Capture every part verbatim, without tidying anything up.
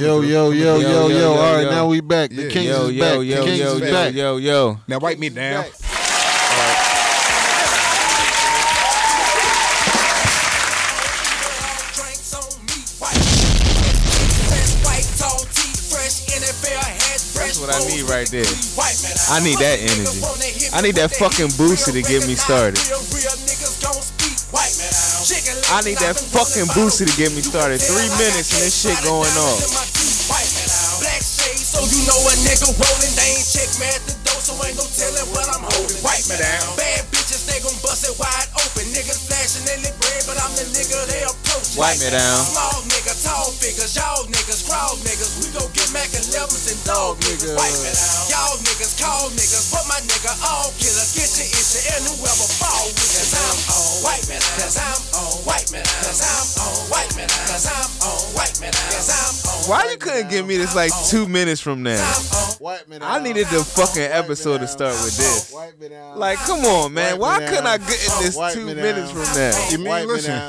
Yo, yo, yo, yo, yo. All right, now we back. The Kings is back. The Kings is back. Yo, yo. Now wipe me down. I need right there. I need that energy. I need that fucking Boosie to get me started. I need that fucking Boosie to get me started. Three minutes and this shit going on. So you know a nigga rolling, they ain't check me at the door, so ain't no telling what I'm holding. Wipe me down. Bad bitches, they gon' bust it wide open. Niggas flashing, they lick bread, but I'm the nigga they approach. Wipe me down. Small nigga, tall figures, y'all niggas, crowd niggas. We gon' get Mac elevens and dog niggas. Wipe me down. Y'all niggas, call niggas, but my nigga all killers. Get your issue and whoever fall with it. Cause I'm on wipe me down. Cause I'm on wipe me down. Cause I'm on wipe me down. Cause I'm on wipe me down. Cause I'm on. Why you couldn't give me this like two minutes from now? I needed the fucking episode to start with this. Like, come on, man. Why couldn't I get in this two minutes from now? You mean, listen.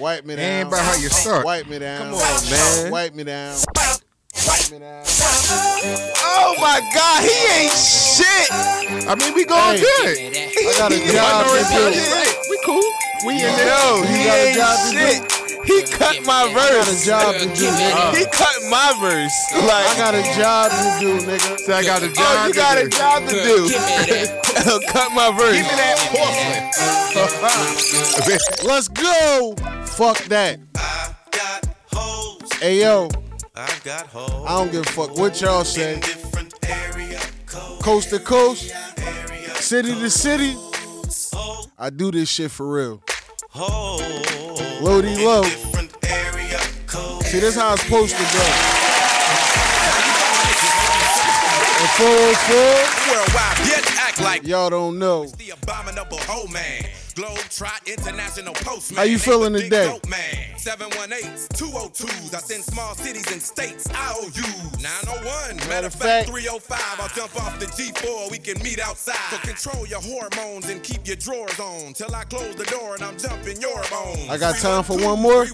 Wipe me down. Ain't about how you start. Wipe me down. Come on, man. Wipe me down. Wipe me down. Oh my God, he ain't shit. I mean, we going hey, good. I got a job to do. We cool. We in there. No, he ain't shit. He cut my verse. I got a job to do. Uh, he cut my verse. Like I got a job to do, nigga. So I got a job. Oh, you got a job to do. Cut my verse. Give me that porcelain. Let's go. Fuck that. I got hoes. Ayo. I got hoes. I don't give a fuck what y'all say. Coast to coast, city to city. I do this shit for real. Lodi low. See, this how it's supposed to go. And four oh four, y'all don't know. How you feeling today? seven one eight two oh two I send small cities and states. I O U nine oh one Matter of fact, three oh five I'll jump off the G four. We can meet outside. So control your hormones and keep your drawers on. Till I close the door and I'm jumping your bones. I got time for one more.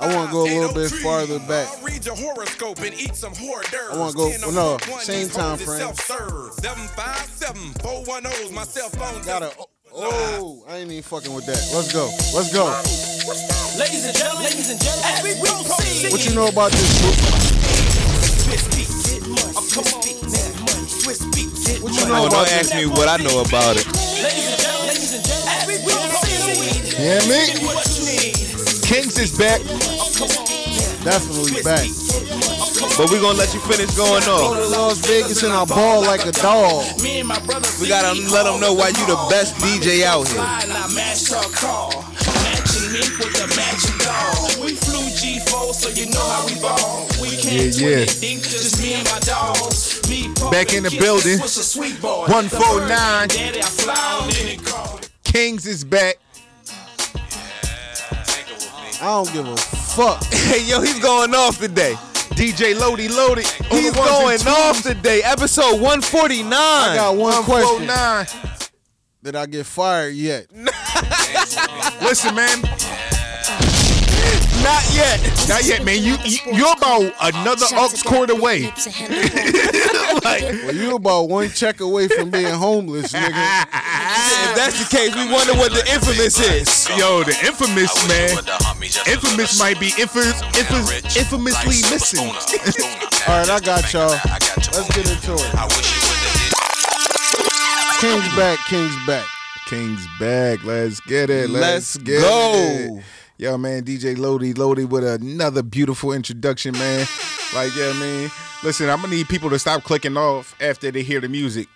I want to go a little bit farther back. I'll read your horoscope and eat some hors d'oeuvres. I want to go, no, same time frame. seven five seven four one oh is my cell phone. Got a, oh, I ain't even fucking with that. Let's go. Let's go. Ladies and gentlemen, ladies and gentlemen, as we proceed. What you know about this group? Swiss beat, get money. Swiss beat, get money. Swiss beat, get money. What you know about this? Don't ask me what I know about it. Ladies and gentlemen, ladies and gentlemen, as we proceed. Yeah, me. What you need. Kings is back. Definitely back. But we gonna let you finish going on. Go to Las Vegas and I ball like a dog. We gotta let them know why you the best D J out here. We flew G four, so you know how we ball. We can't do anything, just me and my dogs. Back in the building. one four nine Kings is back. I don't give a fuck. Hey, yo, he's going off today. D J Lodi Lodi. He's going off today. Episode one forty-nine I got one question. Did I get fired yet? Listen, man. Not yet. Not yet, man. You, you, you're about another aux cord away. Like, well, you about one check away from being homeless, nigga. Yeah, if that's the case, we wonder what the infamous is. Yo, the infamous, man. Infamous might be infamous, infamous, infamously missing. All right, I got y'all. Let's get into it. King's back, King's back. King's back. Let's get it. Let's, Let's get go. It. Yo, man, D J Lodi Lodi with another beautiful introduction, man. Like, yeah, man. Listen, I'm going to need people to stop clicking off after they hear the music.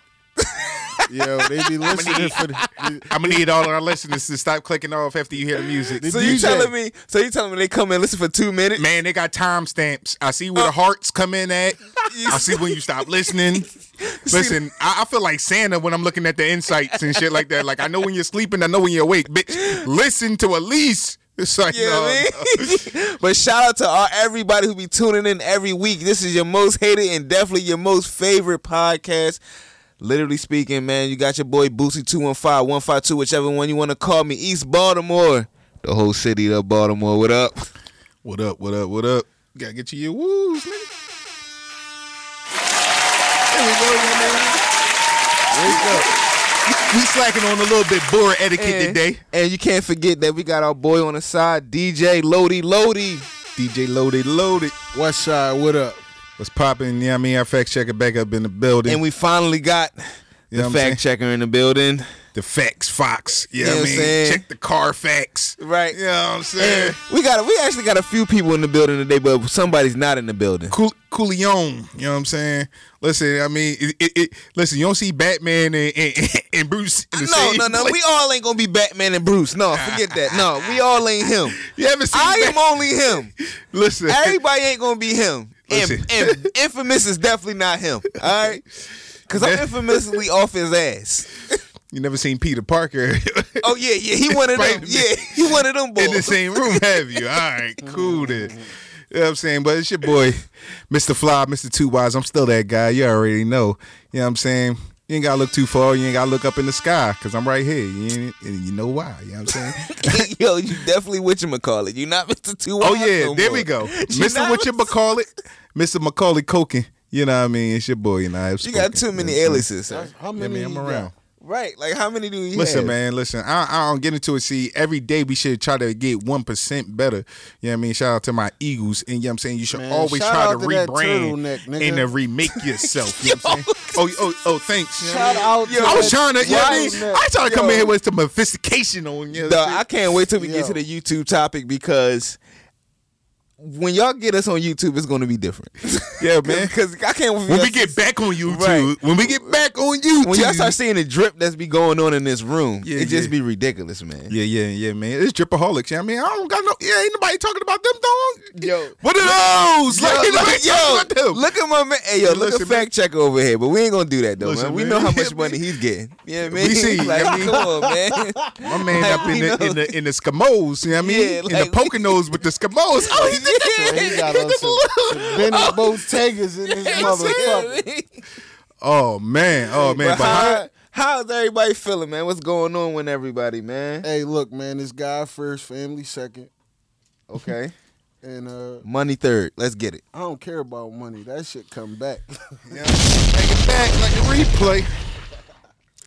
Yo, they be listening for the... I'm going to need all of our listeners to stop clicking off after you hear the music. The so you telling me So you telling me they come and listen for two minutes? Man, they got timestamps. I see where uh, the hearts come in at. I see when you stop listening. Listen, I, I feel like Santa when I'm looking at the insights and shit like that. Like, I know when you're sleeping. I know when you're awake. Bitch, listen to at least... It's like, you know no, what I mean? No. But shout out to all, everybody who be tuning in every week. This is your most hated and definitely your most favorite podcast. Literally speaking, man, you got your boy Boosie two one five one five two, whichever one you want to call me. East Baltimore, the whole city of Baltimore. What up? What up? What up? What up? You gotta get you your woos, nigga. There we go, man. Wake up. We slacking on a little bit board etiquette and, today. And you can't forget that we got our boy on the side, D J Lodi Lodi. D J Lodi Lodi. West side, what up? What's popping? Yeah, I mean, our fact checker back up in the building. And we finally got you the fact checker in the building. The facts fox. You know, you know what I mean? Saying? Check the car facts. Right. You know what I'm saying? And we got we actually got a few people in the building today, but somebody's not in the building. Cool. Coolion, you know what I'm saying? Listen, I mean, it, it, it, listen, you don't see Batman and, and, and Bruce in the No, no, no, place. We all ain't gonna be Batman and Bruce. No, forget that. No, we all ain't him. You haven't seen I Batman. am only him. Listen. Everybody ain't gonna be him. Listen. And, and Infamous is definitely not him, all right? Because I'm infamously off his ass. You never seen Peter Parker. Oh, yeah, yeah, he one of them. Yeah, he one of them boys. In the same room, have you? All right, cool then. You know what I'm saying? But it's your boy, Mister Fly, Mister Two Wise. I'm still that guy. You already know. You know what I'm saying? You ain't got to look too far. You ain't got to look up in the sky because I'm right here. You, and you know why. You know what I'm saying? Yo, you definitely whatchamacallit. You're not Mister Two Wise. Oh, yeah. No there more. we go. Mister Whatchamacallit. Mister Macaulay Culkin. You know what I mean? It's your boy. You know, you got too many aliases, sir. How many? I mean, I'm around. Right, like how many do you listen, have? man? Listen, I, I don't get into it. See, every day we should try to get one percent better. You know what I mean? Shout out to my Eagles, and you know what I'm saying. You should man, always try to, to rebrand and to remake yourself. You know what I'm saying? Oh, oh, oh, thanks. Shout yeah. out. Yo, I was trying to. You know what I mean? I try to come yo. in here with some sophistication on you. Know no, I can't wait till we yo. get to the YouTube topic because when y'all get us on YouTube, it's going to be different. Yeah, man. Because I can't. When we get back on YouTube, right. when we get back on YouTube, when y'all start seeing the drip that's be going on in this room, yeah, it yeah. just be ridiculous, man. Yeah, yeah, yeah, man. It's dripaholics. You know what I mean, I don't got no. Yeah, ain't nobody talking about them, dog. Yo, what are those? Yo, like, look, yo, yo look at my man. Hey, yo, look listen, at fact checker over here, but we ain't gonna do that though, listen, man. We man. know how much money he's getting. Yeah, man. We see, like, I mean, come on, man. My man like, up in the, in the in the Skimos. You know what I mean? Yeah, like, in the Poconos with the Skimos. Oh, he yeah, he got us Benny oh. Botegas in his motherfucker. Oh man, oh man. But but how, I, how's everybody feeling, man? What's going on with everybody, man? Hey, look, man. This guy first, family second. Okay. And uh, money third. Let's get it. I don't care about money. That shit come back. Yeah, take it back like a replay.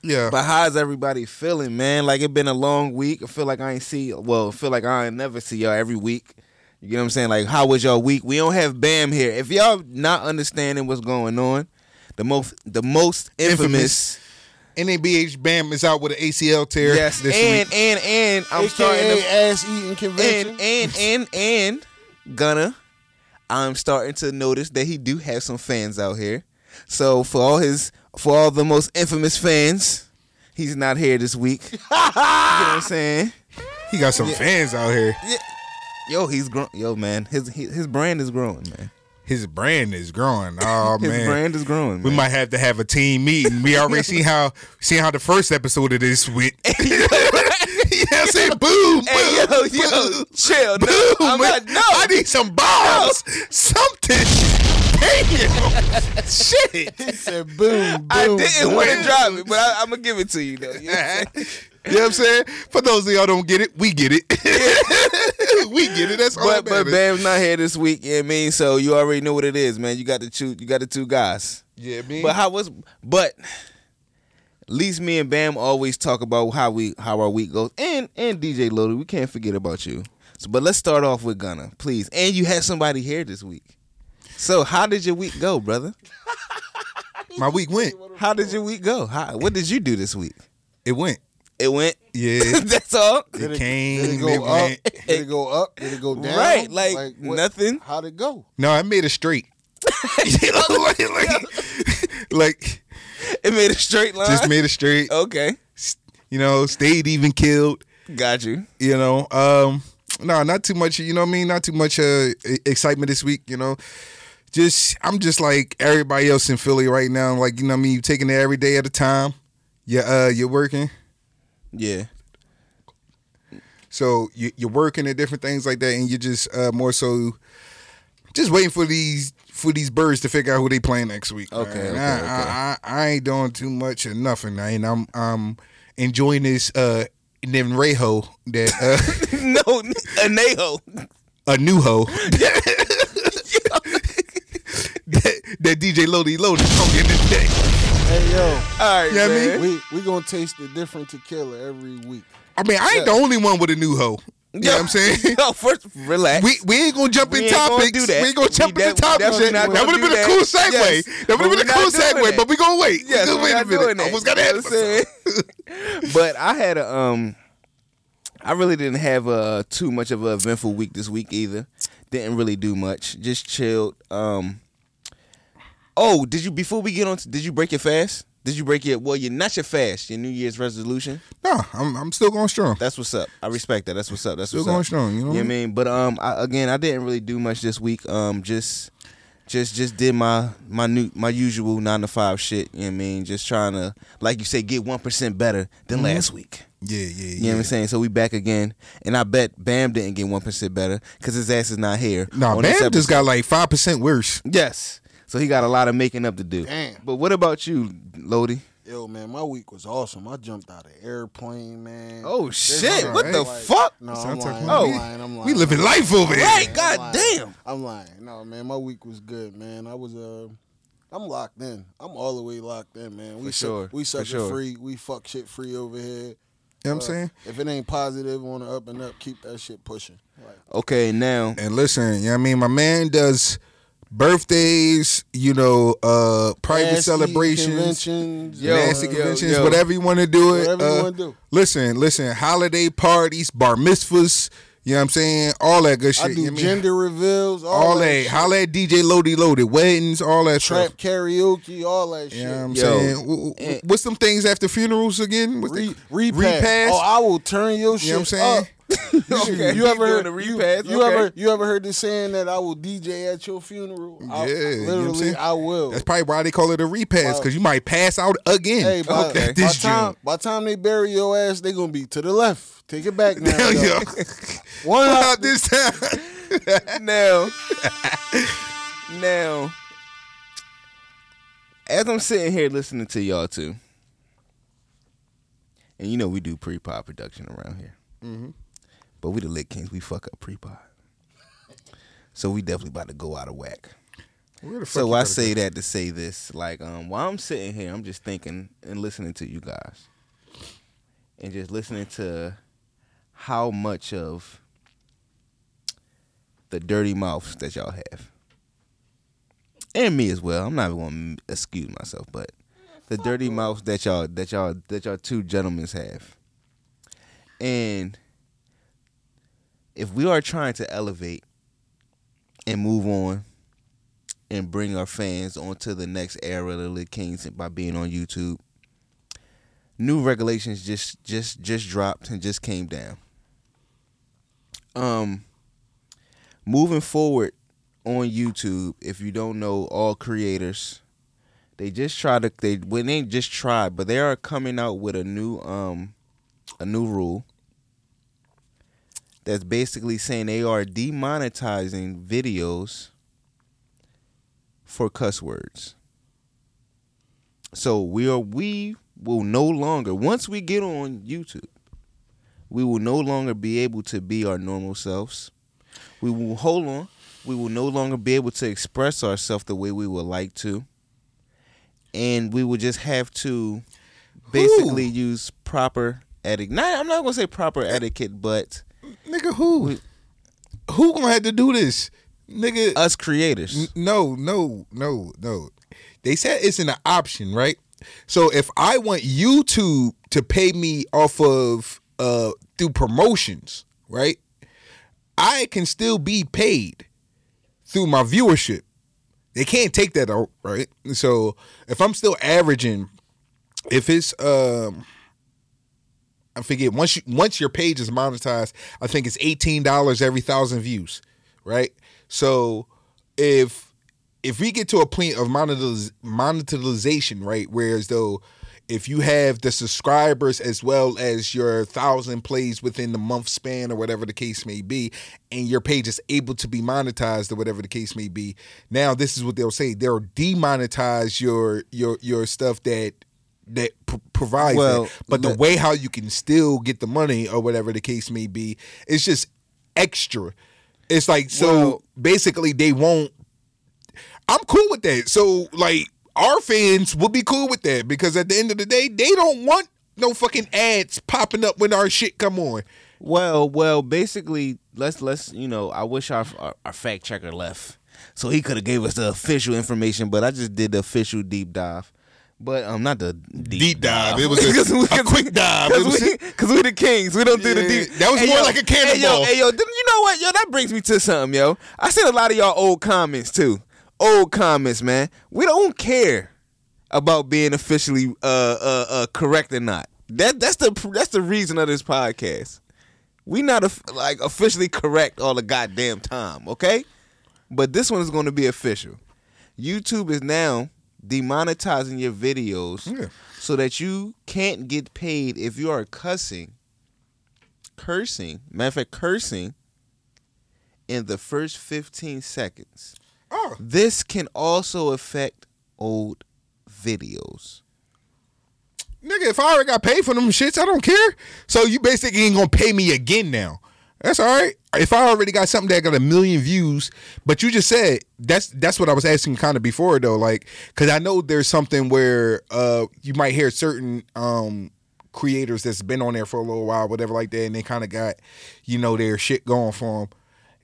Yeah. But how's everybody feeling, man? Like it been a long week. I feel like I ain't see. Well, I feel like I ain't never see y'all every week. You know what I'm saying? Like, how was y'all week? We don't have Bam here. If y'all not understanding what's going on, the most the most infamous, infamous. N A B H Bam is out with an A C L tear. Yes, this and, week. and and and I'm A K A starting to ass eating convention. And and and and Gunna, I'm starting to notice that he do have some fans out here. So for all his for all the most infamous fans, he's not here this week. You know what I'm saying? He got some yeah. fans out here. Yeah. Yo, he's grown. Yo, man, his his brand is growing, man. His brand is growing. Oh his man, his brand is growing. We man. might have to have a team meeting. We already see how see how the first episode of this went. Yeah, I said boom, boom, hey, yo, boom, yo, chill, boom. No, I'm not, no, I need some balls, no. something. Damn. Shit. He said boom, boom. I didn't want to drop it, but I, I'm going to give it to you, though. You know what I'm saying? You know what I'm saying? For those of y'all don't get it, we get it. we get it. That's all that matters. But Bam's not here this week, you know what I mean? So you already know what it is, man. You got the two, you got the two guys. Yeah, you know I mean? But how was, but at least me and Bam always talk about how we how our week goes. And and D J Lodi, we can't forget about you. So, but let's start off with Gunna, please. And you had somebody here this week. So how did your week go, brother? My week went. How did your week go? How, what did you do this week? It went. It went? Yeah. That's all? It, it came. Did it go it up? Went. Did it go up? Did it go down? Right. Like, like nothing. How'd it go? No, I made it straight. You know, like, like, like. It made a straight line? Just made it straight. Okay. You know, stayed even killed. Got you. You know, um. No, not too much, you know what I mean? Not too much uh, excitement this week, you know? Just, I'm just like everybody else in Philly right now. Like, you know what I mean? You're taking it every day at a time. You're, uh, you're working. Yeah. So you, you're working at different things like that, and you're just uh, more so just waiting for these for these birds to figure out who they playing next week. Okay, okay, I, okay. I, I, I ain't doing too much or nothing, and I'm, I'm enjoying this uh, Nreho that... Uh, no, a Neho. A new hoe. that D J Lodi Lodi smoking today. Hey, yo. All right, you man. Know what I mean? We, we going to taste a different tequila every week. I mean, I ain't yeah. the only one with a new hoe. You yo, know what I'm saying? Yo, first, relax. We we ain't gonna jump we in topics. Gonna we ain't gonna jump into topics. That would have been a cool segue. Yes. That would have been a cool segue, but we gonna wait. Yes, we wait a minute. I almost got to add it. But I had a um, I really didn't have a too much of an eventful week this week either. Didn't really do much. Just chilled. Um. Oh, did you before we get on? Did you break your fast? Did you break your, well, you're not your fast, your New Year's resolution? No, I'm I'm still going strong. That's what's up. I respect that. That's what's up. That's still what's going up. Strong, you know what I mean? mean? But um, I, again, I didn't really do much this week. Um, Just just, just did my my new, my usual nine to five shit, you know what I mean? Just trying to, like you say, get one percent better than mm-hmm. last week. Yeah, yeah, yeah. You know what I'm saying? So we back again. And I bet Bam didn't get one percent better because his ass is not here. No, nah, Bam just got like five percent worse. Yes. So he got a lot of making up to do. Damn. But what about you, Lodi? Yo, man, my week was awesome. I jumped out of airplane, man. Oh, shit. There's, what right? the like, fuck? No, I'm lying. I'm lying. I'm lying. We living life over here. Right? God damn. I'm lying. No, man, my week was good, man. I was, uh, I'm locked in. I'm all the way locked in, man. We For su- sure. We suck sure. free. We fuck shit free over here. You know what I'm saying? If it ain't positive on the up and up, keep that shit pushing. Like, okay, now. And listen, you know what I mean? My man does... Birthdays, you know, uh, private nasty celebrations, conventions, yo, nasty yo, conventions, yo. whatever you want to do it. Whatever uh, you want to do. Listen, listen, holiday parties, bar mitzvahs, you know what I'm saying? All that good shit. I do you know gender mean? reveals, all, all that. that holla at D J Lodi Lodi, weddings, all that Trap stuff. Trap karaoke, all that shit. You know what I'm yo. saying? W- w- what's some things after funerals again? What's Re- repass. repass. Oh, I will turn your you shit know what I'm saying? up. You, okay. you ever heard a repass? You, you okay. ever you ever heard the saying that I will D J at your funeral? I, yeah, I, literally, you know I will. That's probably why they call it a repass, because you might pass out again. Hey, by, okay. by time by time they bury your ass, they gonna be to the left. Take it back now. Yo. One out this time. now, now, as I'm sitting here listening to y'all two, and you know we do pre-pod production around here. Mm-hmm. But we the Lit Kings. We fuck up pre-pod. So we definitely about to go out of whack. So I say that to say this. Like, um, while I'm sitting here, I'm just thinking and listening to you guys. And just listening to how much of the dirty mouths that y'all have. And me as well. I'm not even going to excuse myself, but the dirty mouths that y'all, that y'all, that y'all two gentlemen have. And... if we are trying to elevate and move on and bring our fans onto the next era of the Lit Kings by being on YouTube, new regulations just just just dropped and just came down. Um, moving forward on YouTube, if you don't know, all creators, they just try to they when well, they just tried, but they are coming out with a new um a new rule. That's basically saying they are demonetizing videos for cuss words. So we are we will no longer, once we get on YouTube, we will no longer be able to be our normal selves. We will hold on. We will no longer be able to express ourselves the way we would like to. And we will just have to basically Ooh. use proper etiquette. Not, I'm not going to say proper etiquette, but... Nigga, who? Who gonna have to do this? Nigga. Us creators. N- no, no, no, no. They said it's an option, right? So if I want YouTube to pay me off of, uh, through promotions, right? I can still be paid through my viewership. They can't take that out, right? So if I'm still averaging, if it's, um, I forget, once you, once your page is monetized, I think it's eighteen dollars every thousand views, right? So if if we get to a point of monetiz- monetization, right, whereas though if you have the subscribers as well as your thousand plays within the month span or whatever the case may be, and your page is able to be monetized or whatever the case may be, now this is what they'll say. They'll demonetize your your your stuff that... that p- provides well, that. But the let, way how you can still get the money or whatever the case may be, it's just extra. It's like, so well, basically they won't, I'm cool with that. So, like, our fans will be cool with that because at the end of the day, they don't want no fucking ads popping up when our shit come on. Well, well, basically, let's, let's you know, I wish our our, our fact checker left so he could have gave us the official information, but I just did the official deep dive. But um, not the deep, deep dive. dive. It was a, we, a quick dive. Because we, we, we the kings. We don't yeah. do the deep. That was hey, more yo, like a cannonball. Hey, yo, hey, yo, you know what? Yo, that brings me to something, yo. I seen a lot of y'all old comments, too. Old comments, man. We don't care about being officially uh, uh, uh, correct or not. That That's the that's the reason of this podcast. We not, like, officially correct all the goddamn time, okay? But this one is going to be official. YouTube is now demonetizing your videos yeah. so that you can't get paid if you are cussing, cursing, matter of fact, cursing in the first fifteen seconds. Oh. This can also affect old videos. Nigga, if I already got paid for them shits, I don't care. So you basically ain't gonna pay me again now. That's all right. If I already got something that got a million views, but you just said that's that's what I was asking kind of before though, like because I know there's something where uh, you might hear certain um, creators that's been on there for a little while, whatever like that, and they kind of got you know their shit going for them.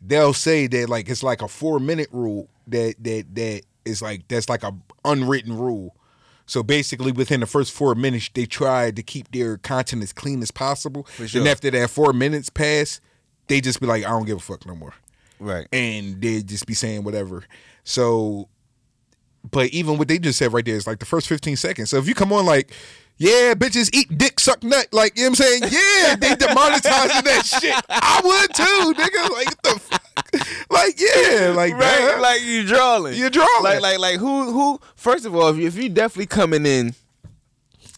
They'll say that like it's like a four minute rule that that that is like that's like a unwritten rule. So basically, within the first four minutes, they tried to keep their content as clean as possible. For sure. And after that four minutes pass, they just be like, I don't give a fuck no more. Right. And they just be saying whatever. So, but even what they just said right there is like the first fifteen seconds. So if you come on like, yeah, bitches eat dick, suck nut. Like, you know what I'm saying? Yeah, they demonetizing that shit. I would too, nigga. Like, what the fuck? Like, yeah. Like, right, nah. Like you drawing. You're drawing. Like, like, like who, who, first of all, if you, if you definitely coming in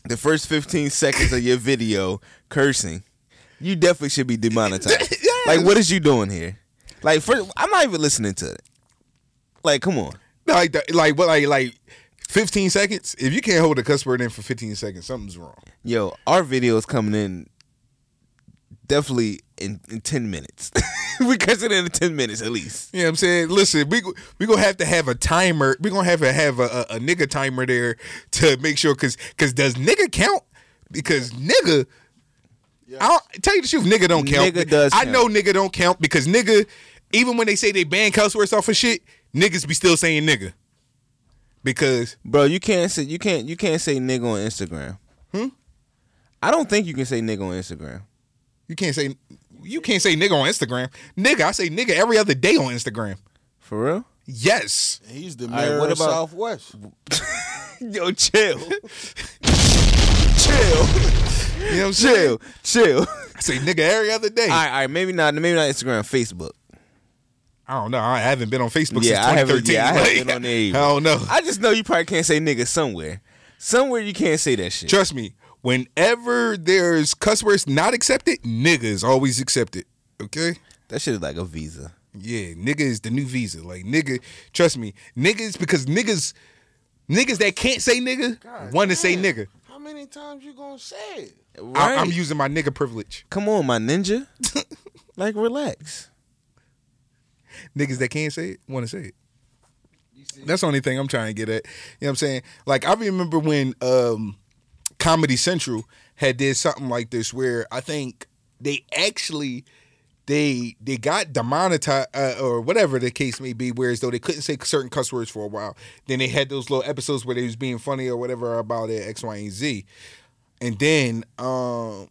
the first fifteen seconds of your video cursing, you definitely should be demonetized. Yeah. Like, what is you doing here? Like, first, I'm not even listening to it. Like, come on. Like, the, like, what, like, like, fifteen seconds? If you can't hold a cuss word in for fifteen seconds, something's wrong. Yo, our video's coming in definitely in, in ten minutes. We cuss it in ten minutes at least. You know what I'm saying? Listen, we we gonna have to have a timer. We gonna have to have a, a, a nigga timer there to make sure, because because does nigga count? Because nigga... I don't, tell you the truth, nigga don't count. Nigga does I count. know nigga don't count because nigga, even when they say they ban cuss words off of shit, niggas be still saying nigga. Because bro, you can't say you can't you can't say nigga on Instagram. Hmm? I don't think you can say nigga on Instagram. You can't say you can't say nigga on Instagram. Nigga, I say nigga every other day on Instagram. For real? Yes. He's the mayor right, what of about, Southwest. Yo, chill. Chill. You know what I'm saying? Chill, chill. I say nigga every other day. All right, all right, maybe not, maybe not Instagram, Facebook. I don't know. I haven't been on Facebook yeah, since twenty thirteen. I haven't, yeah, I haven't been on there either. I don't know. I just know you probably can't say nigga somewhere. Somewhere you can't say that shit. Trust me, whenever there's cuss words not accepted, nigga is always accepted. Okay? That shit is like a visa. Yeah, nigga is the new visa. Like nigga, trust me, niggas because niggas, niggas that can't say nigga want to say nigga. How many times you gonna say it? Right. I, I'm using my nigga privilege. Come on, my ninja. Like, relax. Niggas that can't say it, want to say it. You see? That's the only thing I'm trying to get at. You know what I'm saying? Like, I remember when um, Comedy Central had did something like this where I think they actually, they they got demonetized uh, or whatever the case may be, whereas though they couldn't say certain cuss words for a while. Then they had those little episodes where they was being funny or whatever about it, X, Y, and Z. And then, um,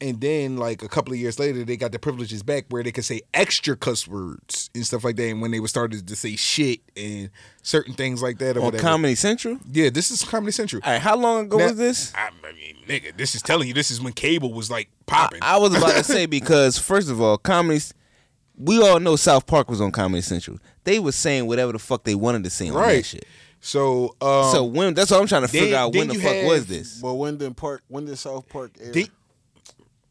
and then, like a couple of years later, they got the privileges back where they could say extra cuss words and stuff like that. And when they were started to say shit and certain things like that, or on whatever. Comedy Central, yeah, this is Comedy Central. All right, how long ago now, was this? I mean, nigga, this is telling you, this is when cable was like popping. I, I was about to say because first of all, comedy. We all know South Park was on Comedy Central. They were saying whatever the fuck they wanted to say on right. that shit. So, um, so when that's what I'm trying to figure then, out. When the fuck have, was this? Well, when did Park? When did South Park air? They,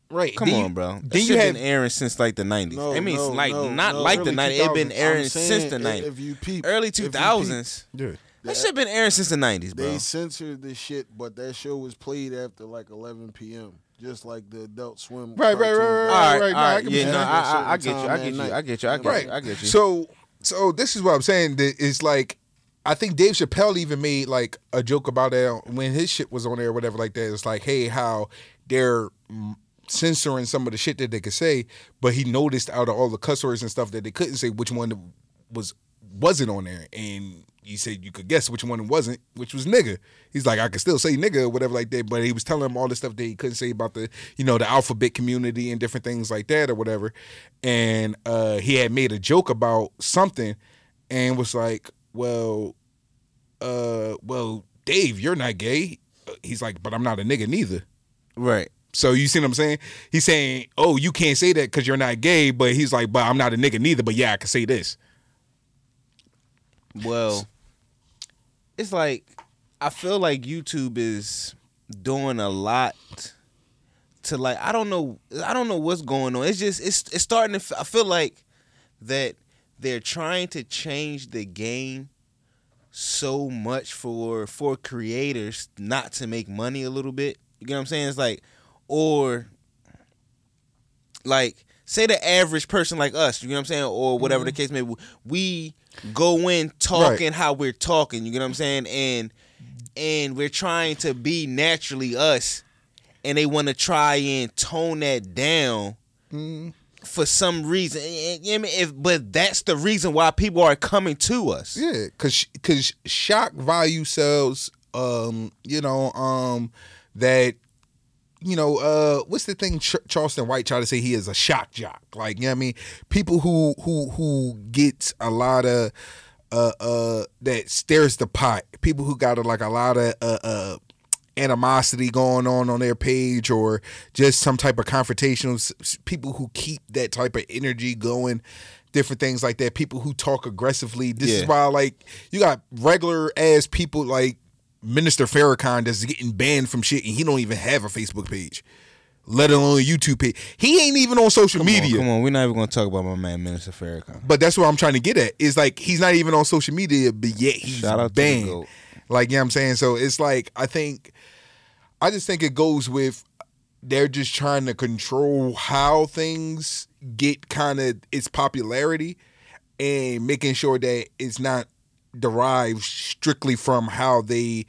right? Come then on, bro. That shit have, been airing since like the nineties. No, I mean, no, like no, not no, like the nineties. It been airing since the nineties. Early two thousands. Dude, that, that shit been airing since the nineties, bro. They censored this shit, but that show was played after like eleven p.m. Just like the Adult Swim. Right, right, right, right, right. All right, yeah, no, I get you, I get you, I get you, I get you, I get you. So, so this is what I'm saying. That it's like. I think Dave Chappelle even made like a joke about that when his shit was on there or whatever like that. It's like, hey, how they're censoring some of the shit that they could say, but he noticed out of all the cuss words and stuff that they couldn't say, which one was wasn't on there. And he said you could guess which one wasn't, which was nigga. He's like, I could still say nigga or whatever like that, but he was telling him all the stuff that he couldn't say about the, you know, the alphabet community and different things like that or whatever. And uh, he had made a joke about something and was like, well, uh, well, Dave, you're not gay. He's like, but I'm not a nigga neither. Right. So you see what I'm saying? He's saying, oh, you can't say that because you're not gay, but he's like, but I'm not a nigga neither, but yeah, I can say this. Well, it's like, I feel like YouTube is doing a lot to like, I don't know, I don't know what's going on. It's just, it's, it's starting to, I feel like that they're trying to change the game so much for for creators not to make money a little bit. You get what I'm saying? It's like, or like, say the average person like us, you know what I'm saying, or whatever mm-hmm. the case may be, we go in talking right. how we're talking, you get what I'm saying, and and we're trying to be naturally us, and they want to try and tone that down mm. for some reason. I mean, if, but that's the reason why people are coming to us. Yeah, because because shock value sells. Um, you know, um, that. You know, uh, what's the thing Ch- Charleston White tried to say? He is a shock jock. Like, you know what I mean? People who who who gets a lot of, uh, uh, that stirs the pot. People who got a, like a lot of uh, uh, animosity going on on their page or just some type of confrontational. People who keep that type of energy going. Different things like that. People who talk aggressively. This yeah. is why, like, you got regular ass people like Minister Farrakhan that's getting banned from shit, and he don't even have a Facebook page, let alone a YouTube page. He ain't even on social come media. On, come on, we're not even going to talk about my man Minister Farrakhan. But that's what I'm trying to get at. It's like he's not even on social media, but yet he's Shout out banned. To the GOAT. Like, you know what I'm saying? So it's like, I think, I just think it goes with they're just trying to control how things get kind of its popularity and making sure that it's not derives strictly from how they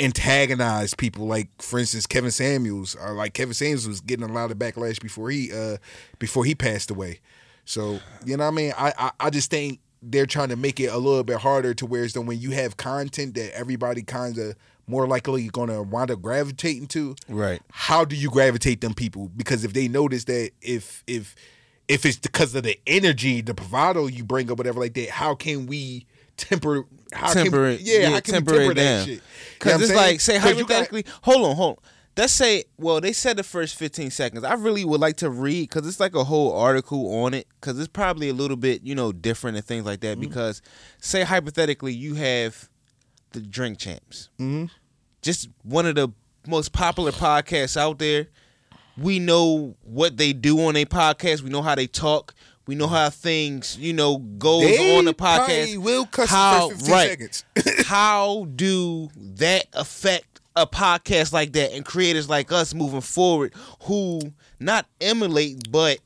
antagonize people. Like, for instance, Kevin Samuels. Or like Kevin Samuels was getting a lot of backlash before he uh, before he passed away. So, you know what I mean? I, I, I just think they're trying to make it a little bit harder to where it's the, when you have content that everybody kind of more likely going to wind up gravitating to. Right. How do you gravitate them people? Because if they notice that if if if it's because of the energy, the bravado you bring up, whatever like that, how can we Temper, how temper can, yeah, yeah, how can temper, we temper that shit? Because it's saying? Like, say hypothetically, got, hold on, hold on. Let's say, well, they said the first fifteen seconds. I really would like to read, because it's like a whole article on it, because it's probably a little bit, you know, different and things like that. Mm-hmm. Because, say hypothetically, you have the Drink Champs, mm-hmm. just one of the most popular podcasts out there. We know what they do on their podcast. We know how they talk. We know how things, you know, goes they on the podcast. Will cuss how, the first fifteen right. seconds. How do that affect a podcast like that and creators like us moving forward, who not emulate but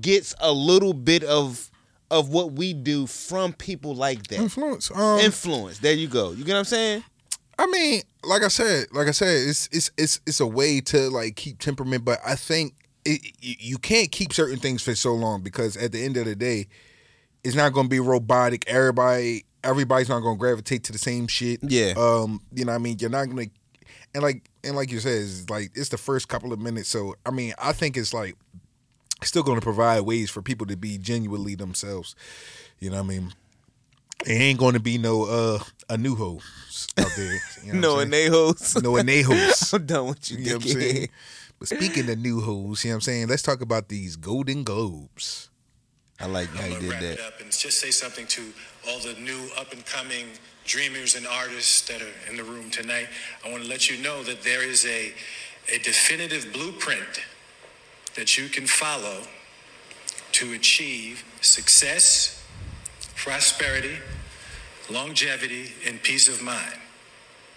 gets a little bit of of what we do from people like that? Influence. Um, Influence. There you go. You get what I'm saying? I mean, like I said, like I said, it's it's it's it's a way to like keep temperament, but I think It, you can't keep certain things for so long, because at the end of the day, it's not going to be robotic. Everybody, everybody's not going to gravitate to the same shit. Yeah. Um. You know what I mean? You're not going to, and like and like you said, it's like it's the first couple of minutes. So I mean, I think it's like still going to provide ways for people to be genuinely themselves. You know what I mean? It ain't going to be no uh a new hoe out there. You know no anejos. No anejos. I'm done with you. You know what I'm saying? But speaking of new hoes, you know what I'm saying? Let's talk about these Golden Globes. I like how you did that. It up and just say something to all the new up-and-coming dreamers and artists that are in the room tonight. I want to let you know that there is a, a definitive blueprint that you can follow to achieve success, prosperity, longevity, and peace of mind.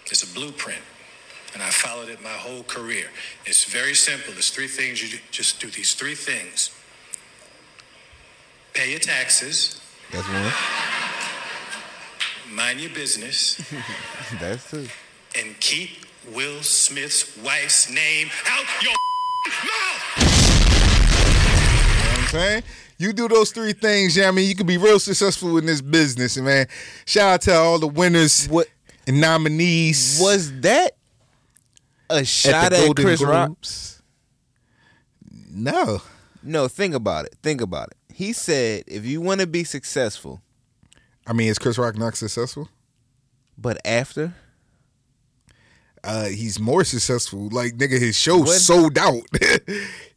It's a blueprint. And I followed it my whole career. It's very simple. There's three things you do. Just do these three things. Pay your taxes. That's one. mind your business. That's it. And keep Will Smith's wife's name out your mouth. You know what I'm saying? You do those three things, yeah, I mean, you can be real successful in this business, man. Shout out to all the winners what, and nominees. Was that a shot at, at Chris Rock? No. No, think about it. Think about it. He said, if you want to be successful. I mean, is Chris Rock not successful? But after? Uh, he's more successful. Like, nigga, his show what? sold out.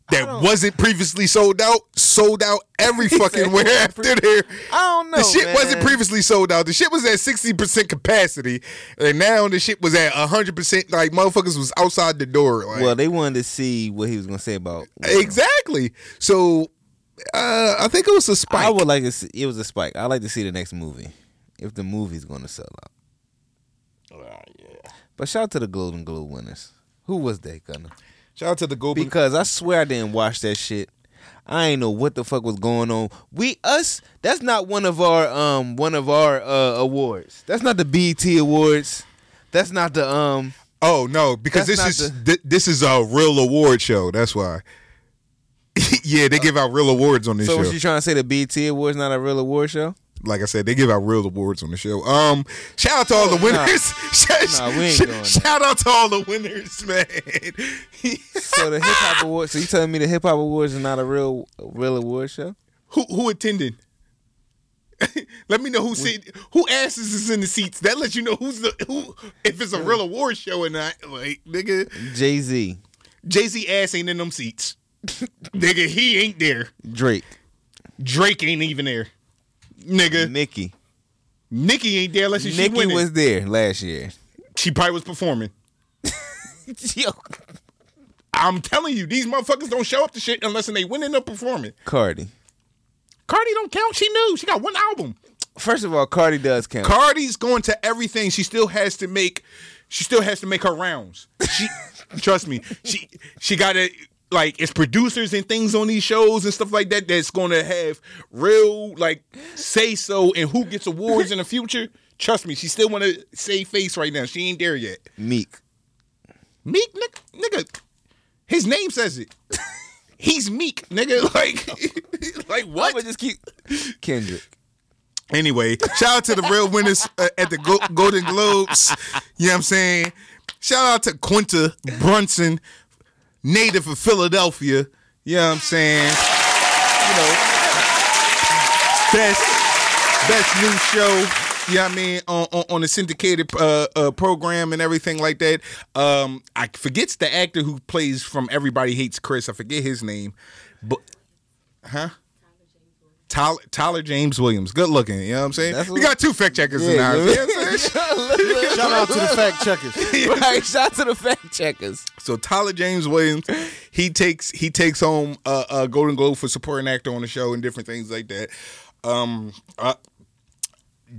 That wasn't previously sold out, sold out every fucking where after there. I don't know, The shit man. wasn't previously sold out. The shit was at sixty percent capacity, and now the shit was at one hundred percent, like, motherfuckers was outside the door. Like. Well, they wanted to see what he was going to say about... Well, exactly. So, uh, I think it was a spike. I would like to see... It was a spike. I'd like to see the next movie, if the movie's going to sell out. Oh, yeah. But shout out to the Golden Globe winners. Who was that, Gunna? Shout out to the Golden Because I swear I didn't watch that shit. I ain't know what the fuck was going on. We us that's not one of our um one of our uh, awards. That's not the B E T awards. That's not the um Oh no, because this is the... th- this is a real award show. That's why. Yeah, they give out real awards on this so show. So what you trying to say, the B E T awards not a real award show? Like I said, they give out real awards on the show. Um, shout out to all the winners. Nah. shout, nah, we ain't going shout out to all the winners, man. So the hip hop awards. So you telling me the hip hop awards is not a real, a real award show? Who who attended? Let me know who seat, who asses is in the seats. That lets you know who's the who. If it's a real award show or not, like nigga. Jay Z. Jay Z ass ain't in them seats. Nigga, he ain't there. Drake. Drake ain't even there. Nigga, Nicki, Nicki ain't there. Unless she Nicki winning. was there last year. She probably was performing. Yo. I'm telling you, these motherfuckers don't show up to shit unless they winning or performing. Cardi, Cardi don't count. She knew she got one album. First of all, Cardi does count. Cardi's going to everything. She still has to make. She still has to make her rounds. She, trust me. She she got to. Like, it's producers and things on these shows and stuff like that that's going to have real, like, say-so and who gets awards in the future. Trust me, she still want to save face right now. She ain't there yet. Meek. Meek? Nigga, nigga. His name says it. He's Meek, nigga. Like, like what? I would just keep... Kendrick. Anyway, shout out to the real winners uh, at the Go- Golden Globes. You know what I'm saying? Shout out to Quinta Brunson, native of Philadelphia, you know what I'm saying? You know, best best new show, you know what I mean, on, on, on the syndicated uh, uh, program and everything like that. Um, I forgets the actor who plays from Everybody Hates Chris. I forget his name, but huh? Tyler, Tyler James Williams. Good looking, you know what I'm saying? That's we got two fact checkers yeah, in our house. Yeah, shout out to the fact checkers. Right, shout out to the fact checkers. So Tyler James Williams, he takes he takes home uh, a Golden Globe for supporting actor on the show and different things like that. Um, I,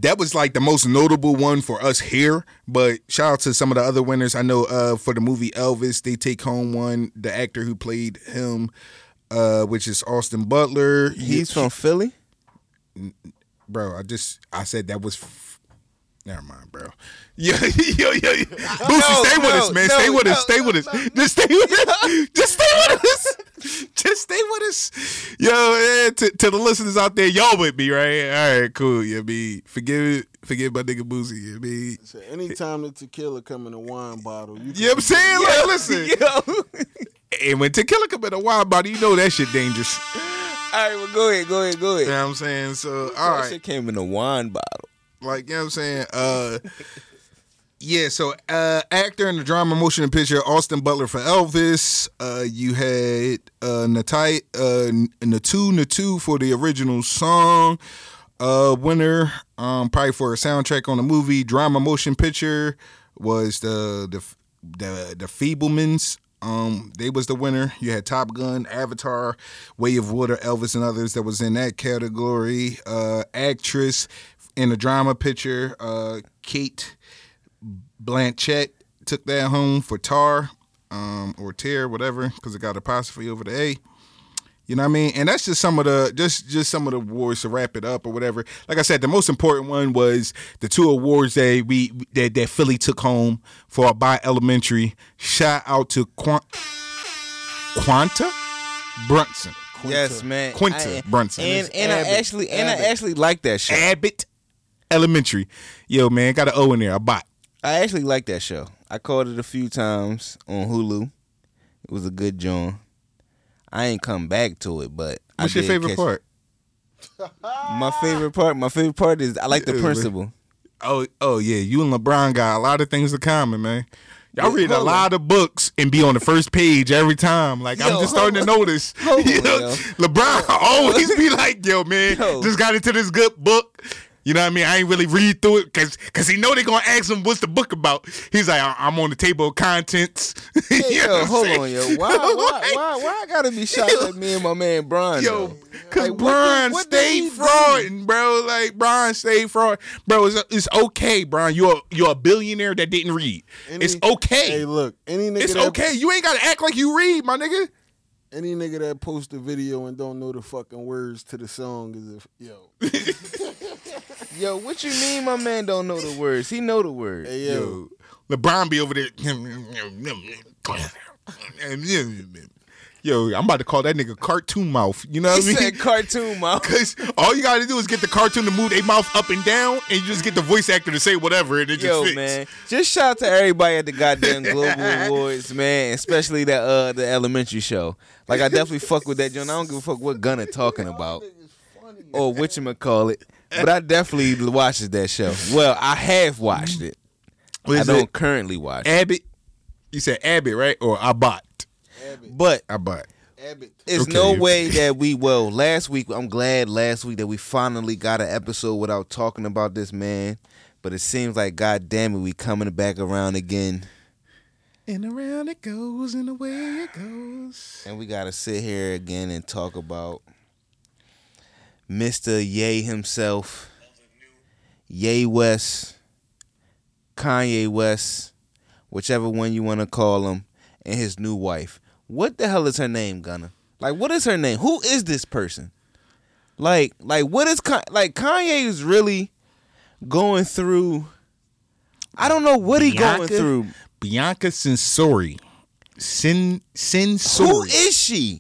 that was like the most notable one for us here, but shout out to some of the other winners. I know uh, for the movie Elvis, they take home one, the actor who played him. Uh, which is Austin Butler. He's he, from Philly? Bro, I just, I said that was, f- never mind, bro. Yo, yo, yo, yo. Boosie, no, stay no, with us, man. No, stay with no, us. Stay no, with no, us. No, just stay with no. us. Just stay with us. Just stay with us. Yo, man, to, to the listeners out there, y'all with me, right? All right, cool. Yeah, be forgive forgive my nigga Boosie. Yeah, be. So anytime the tequila come in a wine bottle, you, you know what I'm saying? Yo, like, listen. Yo. And when tequila come in a wine bottle, you know that shit dangerous. All right, well, go ahead, go ahead, go ahead. You know what I'm saying? So, all right. That shit came in a wine bottle. Like, you know what I'm saying? Uh, yeah, so uh, actor in the drama motion picture, Austin Butler for Elvis. Uh, you had uh, Natai, uh, Natu Natu for the original song. Uh, winner, um, probably for a soundtrack on the movie. Drama motion picture was the the the, the Feeblemans. Um, they was the winner. You had Top Gun, Avatar, Way of Water, Elvis, and others that was in that category. Uh, actress in the drama picture, uh, Kate Blanchett took that home for Tar, um, or Tear, whatever, because it got an apostrophe over the A. You You know what I mean? And that's just some of the just just some of the awards to wrap it up or whatever. Like I said, the most important one was the two awards that we that, that Philly took home for Abbott Elementary. Shout out to Quinta, Quinta Brunson. Quinta. Yes, man. Quinta I, Brunson. And, and, and I actually and Abbott. I actually like that show. Abbott Elementary. Yo, man, got an O in there. Abbott. I actually like that show. I called it a few times on Hulu. It was a good joint. I ain't come back to it, but what's I your favorite part? It. My favorite part, my favorite part is I like the principal. Oh, oh yeah, you and LeBron got a lot of things in common, man. Y'all yeah, read a lot on. of books and be on the first page every time. Like yo, I'm just starting to notice. On, you know, LeBron always be like, "Yo, man, yo. just got into this good book." You know what I mean? I ain't really read through it because cause he know they going to ask him, what's the book about? He's like, I'm on the table of contents. Hey, yo, know hold saying? on, yo. Why, why, why, why I got to be shot yo, at me and my man, Bron? Yo, because like, Bron stayed frauding, bro. Like, Bron stayed fraud. Bro, it's, it's okay, Bron. You're, you're a billionaire that didn't read. Any, it's okay. Hey, look. Any nigga it's that, okay. You ain't got to act like you read, my nigga. Any nigga that posts a video and don't know the fucking words to the song is if, yo. Yo, what you mean my man don't know the words? He know the words. Hey, yo. yo. LeBron be over there. Yo, I'm about to call that nigga cartoon mouth. You know what I mean? He said cartoon mouth. Because all you got to do is get the cartoon to move their mouth up and down, and you just get the voice actor to say whatever, and it just Yo, fits. man. Just shout out to everybody at the goddamn Global Awards, man, especially that uh, the elementary show. Like, I definitely fuck with that, John. I don't give a fuck what Gunna talking about. Or whatchamacallit. But I definitely watched that show. Well, I have watched it. I don't it? currently watch Abbott? it. You said Abbott, right? Or Abbott. Abbott. But Abbott. Abbott. It's okay. no way that we, well, last week, I'm glad last week that we finally got an episode without talking about this man. But it seems like, God damn it, we coming back around again. And around it goes, and away it goes. And we got to sit here again and talk about Mister Ye himself, Ye West, Kanye West, whichever one you want to call him, and his new wife. What the hell is her name, Gunna? Like, what is her name? Who is this person? Like, like what is Con- like Kanye is really going through? I don't know what he Bianca, going through. Bianca Sensori, Sin Sensori. Who is she?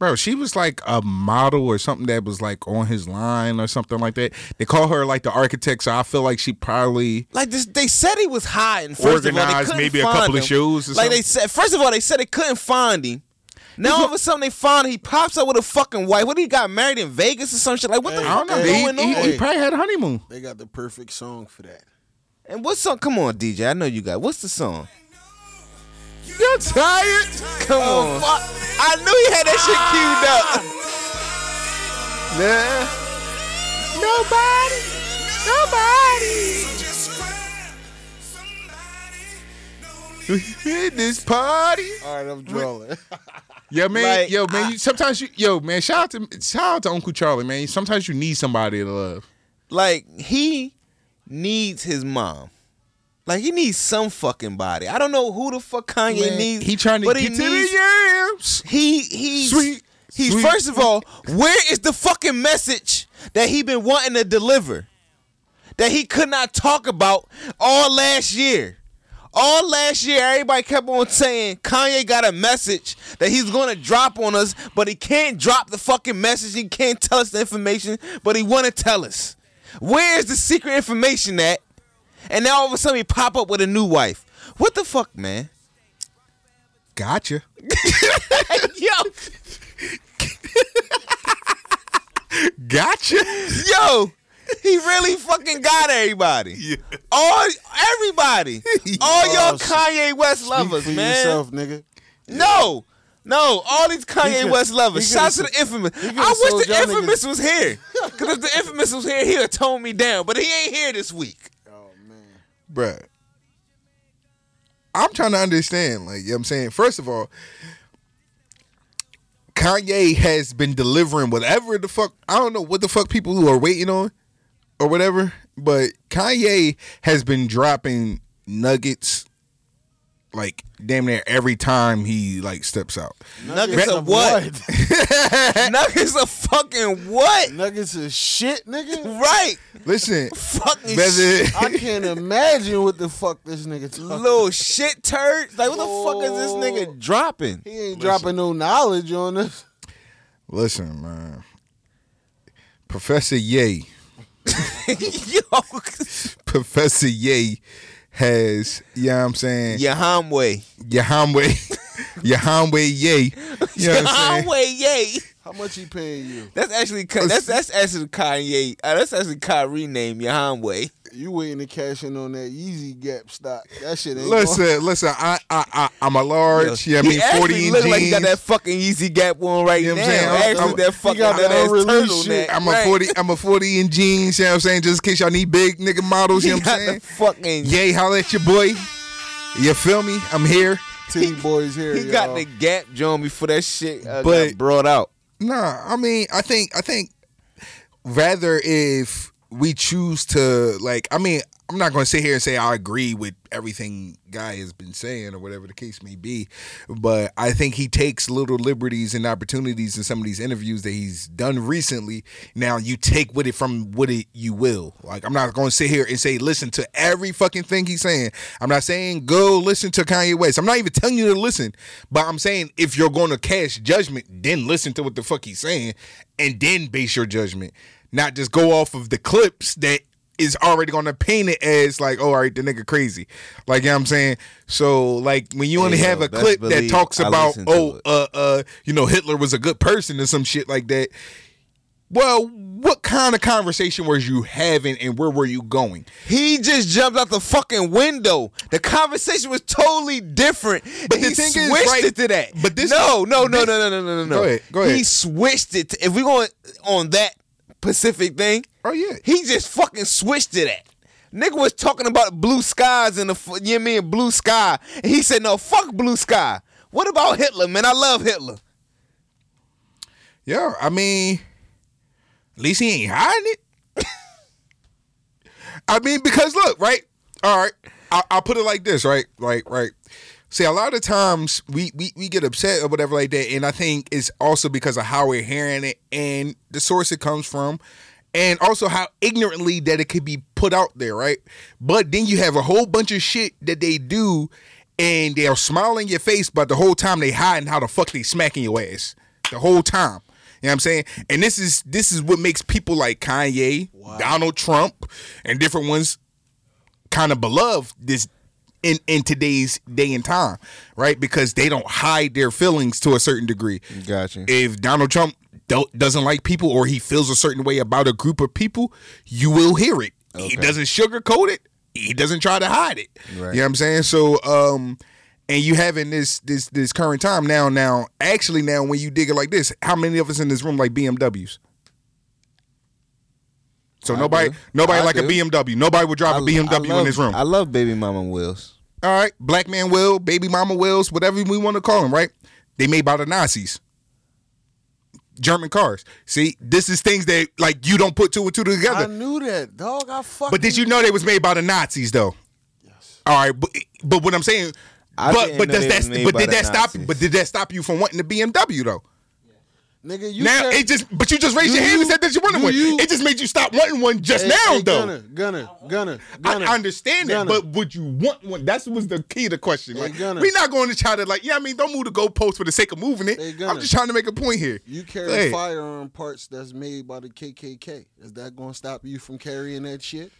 Bro, she was like a model or something that was like on his line or something like that. They call her like the architect, so I feel like she probably like this. They said he was hiding. First organized of all, maybe a couple him. of shows. Or like something. they said, first of all, they said they couldn't find him. Now all of a sudden they find him. He pops up with a fucking wife. What, he got married in Vegas or some shit? Like what hey, the fuck is going he, on? He, he probably had a honeymoon. They got the perfect song for that. And what song? Come on, D J. I know you got. What's the song? You're tired? Come oh, on. Fuck. I knew he had that shit queued up. Nah. Nobody. Nobody. In this party. All right, I'm drawing. Yo, man. Like, yo, man. I, you, sometimes you. Yo, man. Shout out to shout out to Uncle Charlie, man. Sometimes you need somebody to love. Like, he needs his mom. Like, he needs some fucking body. I don't know who the fuck Kanye Man, needs. He trying to but get he to needs, the yams. He, he's, sweet, he's sweet. First of all, where is the fucking message that he been wanting to deliver? That he could not talk about all last year. All last year, everybody kept on saying Kanye got a message that he's going to drop on us, but he can't drop the fucking message. He can't tell us the information, but he want to tell us. Where is the secret information at? And now all of a sudden he pop up with a new wife. What the fuck, man? Gotcha. Yo. Gotcha. Yo. He really fucking got everybody. Yeah. All everybody. All oh, your Kanye West lovers, speak for man. Yourself, nigga. No. No, all these Kanye could, West lovers. Shout out to the Infamous. I wish the Infamous niggas. was here. Because if the Infamous was here, he'd have toned me down. But he ain't here this week. Bruh, I'm trying to understand, like, you know what I'm saying? First of all, Kanye has been delivering whatever the fuck, I don't know what the fuck people who are waiting on or whatever, but Kanye has been dropping nuggets like damn near every time he like steps out. Nuggets, nuggets of what? what? Nuggets of fucking what? Nuggets of shit, nigga. Right. Listen. Fucking shit. I can't imagine what the fuck this nigga talking. Little shit turds. Like what the oh, fuck is this nigga dropping? He ain't Listen. dropping no knowledge on us. Listen, man. Professor Ye. Yo. Professor Ye has, you know what I'm saying? Yahamwe. Yahamwe. Yahamwe Ye. You know Yahamwe Ye. How much he paying you? That's actually that's that's actually Kanye. Uh, that's actually Kyrie name, Yahamwe. You waiting to cash in on that Yeezy Gap stock. That shit ain't Listen, going. listen, I, I, I, I'm a large. Yeah, you know I mean, forty inch look like you got that fucking Yeezy Gap one right you know now. Actually, I'm, that fucking got that ass turtleneck. I'm a forty. I'm a forty in jeans. You know what I'm saying? Just in case y'all need big nigga models. You know what I'm saying? Fucking Yay, holla at your boy. You feel me? I'm here. Team boys here. He y'all. got the Gap joint before that shit uh, but, got brought out. Nah, I mean, I think, I think, rather if. we choose to, like, I mean, I'm not going to sit here and say I agree with everything Guy has been saying or whatever the case may be, but I think he takes little liberties and opportunities in some of these interviews that he's done recently. Now, you take with it from what it you will. Like, I'm not going to sit here and say, listen to every fucking thing he's saying. I'm not saying go listen to Kanye West. I'm not even telling you to listen, but I'm saying if you're going to cast judgment, then listen to what the fuck he's saying and then base your judgment. Not just go off of the clips that is already going to paint it as like, oh, all right, the nigga crazy. Like, you know what I'm saying? So, like, when you only hey, have yo, a clip that talks I about, oh, uh, uh, you know, Hitler was a good person or some shit like that. Well, what kind of conversation were you having and where were you going? He just jumped out the fucking window. The conversation was totally different. But the he thing switched is, right, it to that. But this, no, no, no, this, no, no, no, no, no, no. Go ahead, go ahead. He switched it. To, if we going on that Pacific thing. Oh yeah. He just fucking switched to that. Nigga was talking about blue skies and the you know what I mean blue sky. And he said, no, fuck blue sky. What about Hitler, man? I love Hitler. Yeah, I mean, at least he ain't hiding it. I mean, because look, right? All right. I, I'll put it like this, right? Like, right. See, a lot of times we, we, we get upset or whatever like that, and I think it's also because of how we're hearing it and the source it comes from, and also how ignorantly that it could be put out there, right? But then you have a whole bunch of shit that they do, and they'll smile in your face, but the whole time they hiding how the fuck they smacking your ass. The whole time. You know what I'm saying? And this is this is what makes people like Kanye, wow, Donald Trump, and different ones kind of beloved this In, in today's day and time, right? Because they don't hide their feelings to a certain degree. Gotcha. If Donald Trump don't, doesn't like people or he feels a certain way about a group of people, you will hear it. Okay. He doesn't sugarcoat it. He doesn't try to hide it. Right. You know what I'm saying? So, um, and you having this this this current time now, now, actually now when you dig it like this, how many of us in this room like B M Ws? So I nobody do. nobody I like do. a B M W. Nobody would drive I, a B M W love, in this room. I love baby mama wheels. All right. Black man wheel, baby mama wheels, whatever we want to call them, right? They made by the Nazis. German cars. See, this is things that, like, you don't put two and two together. I knew that, dog. I fucking... But did you know they was made by the Nazis, though? Yes. All right. But, but what I'm saying... I but but does that? But did that stop you? But did that stop you from wanting a B M W, though? Nigga, you now said, it just, but you just raised your you, hand and said that you wanted one. You, it just made you stop wanting one just hey, now, hey, though. Gunna, Gunna, Gunna, Gunna. I understand Gunna. that, but would you want one? That was the key to the question. Like, hey, we're not going to try to like, yeah, I mean, don't move the goalpost for the sake of moving it. Hey, I'm just trying to make a point here. You carry hey. firearm parts that's made by the K K K. Is that going to stop you from carrying that shit?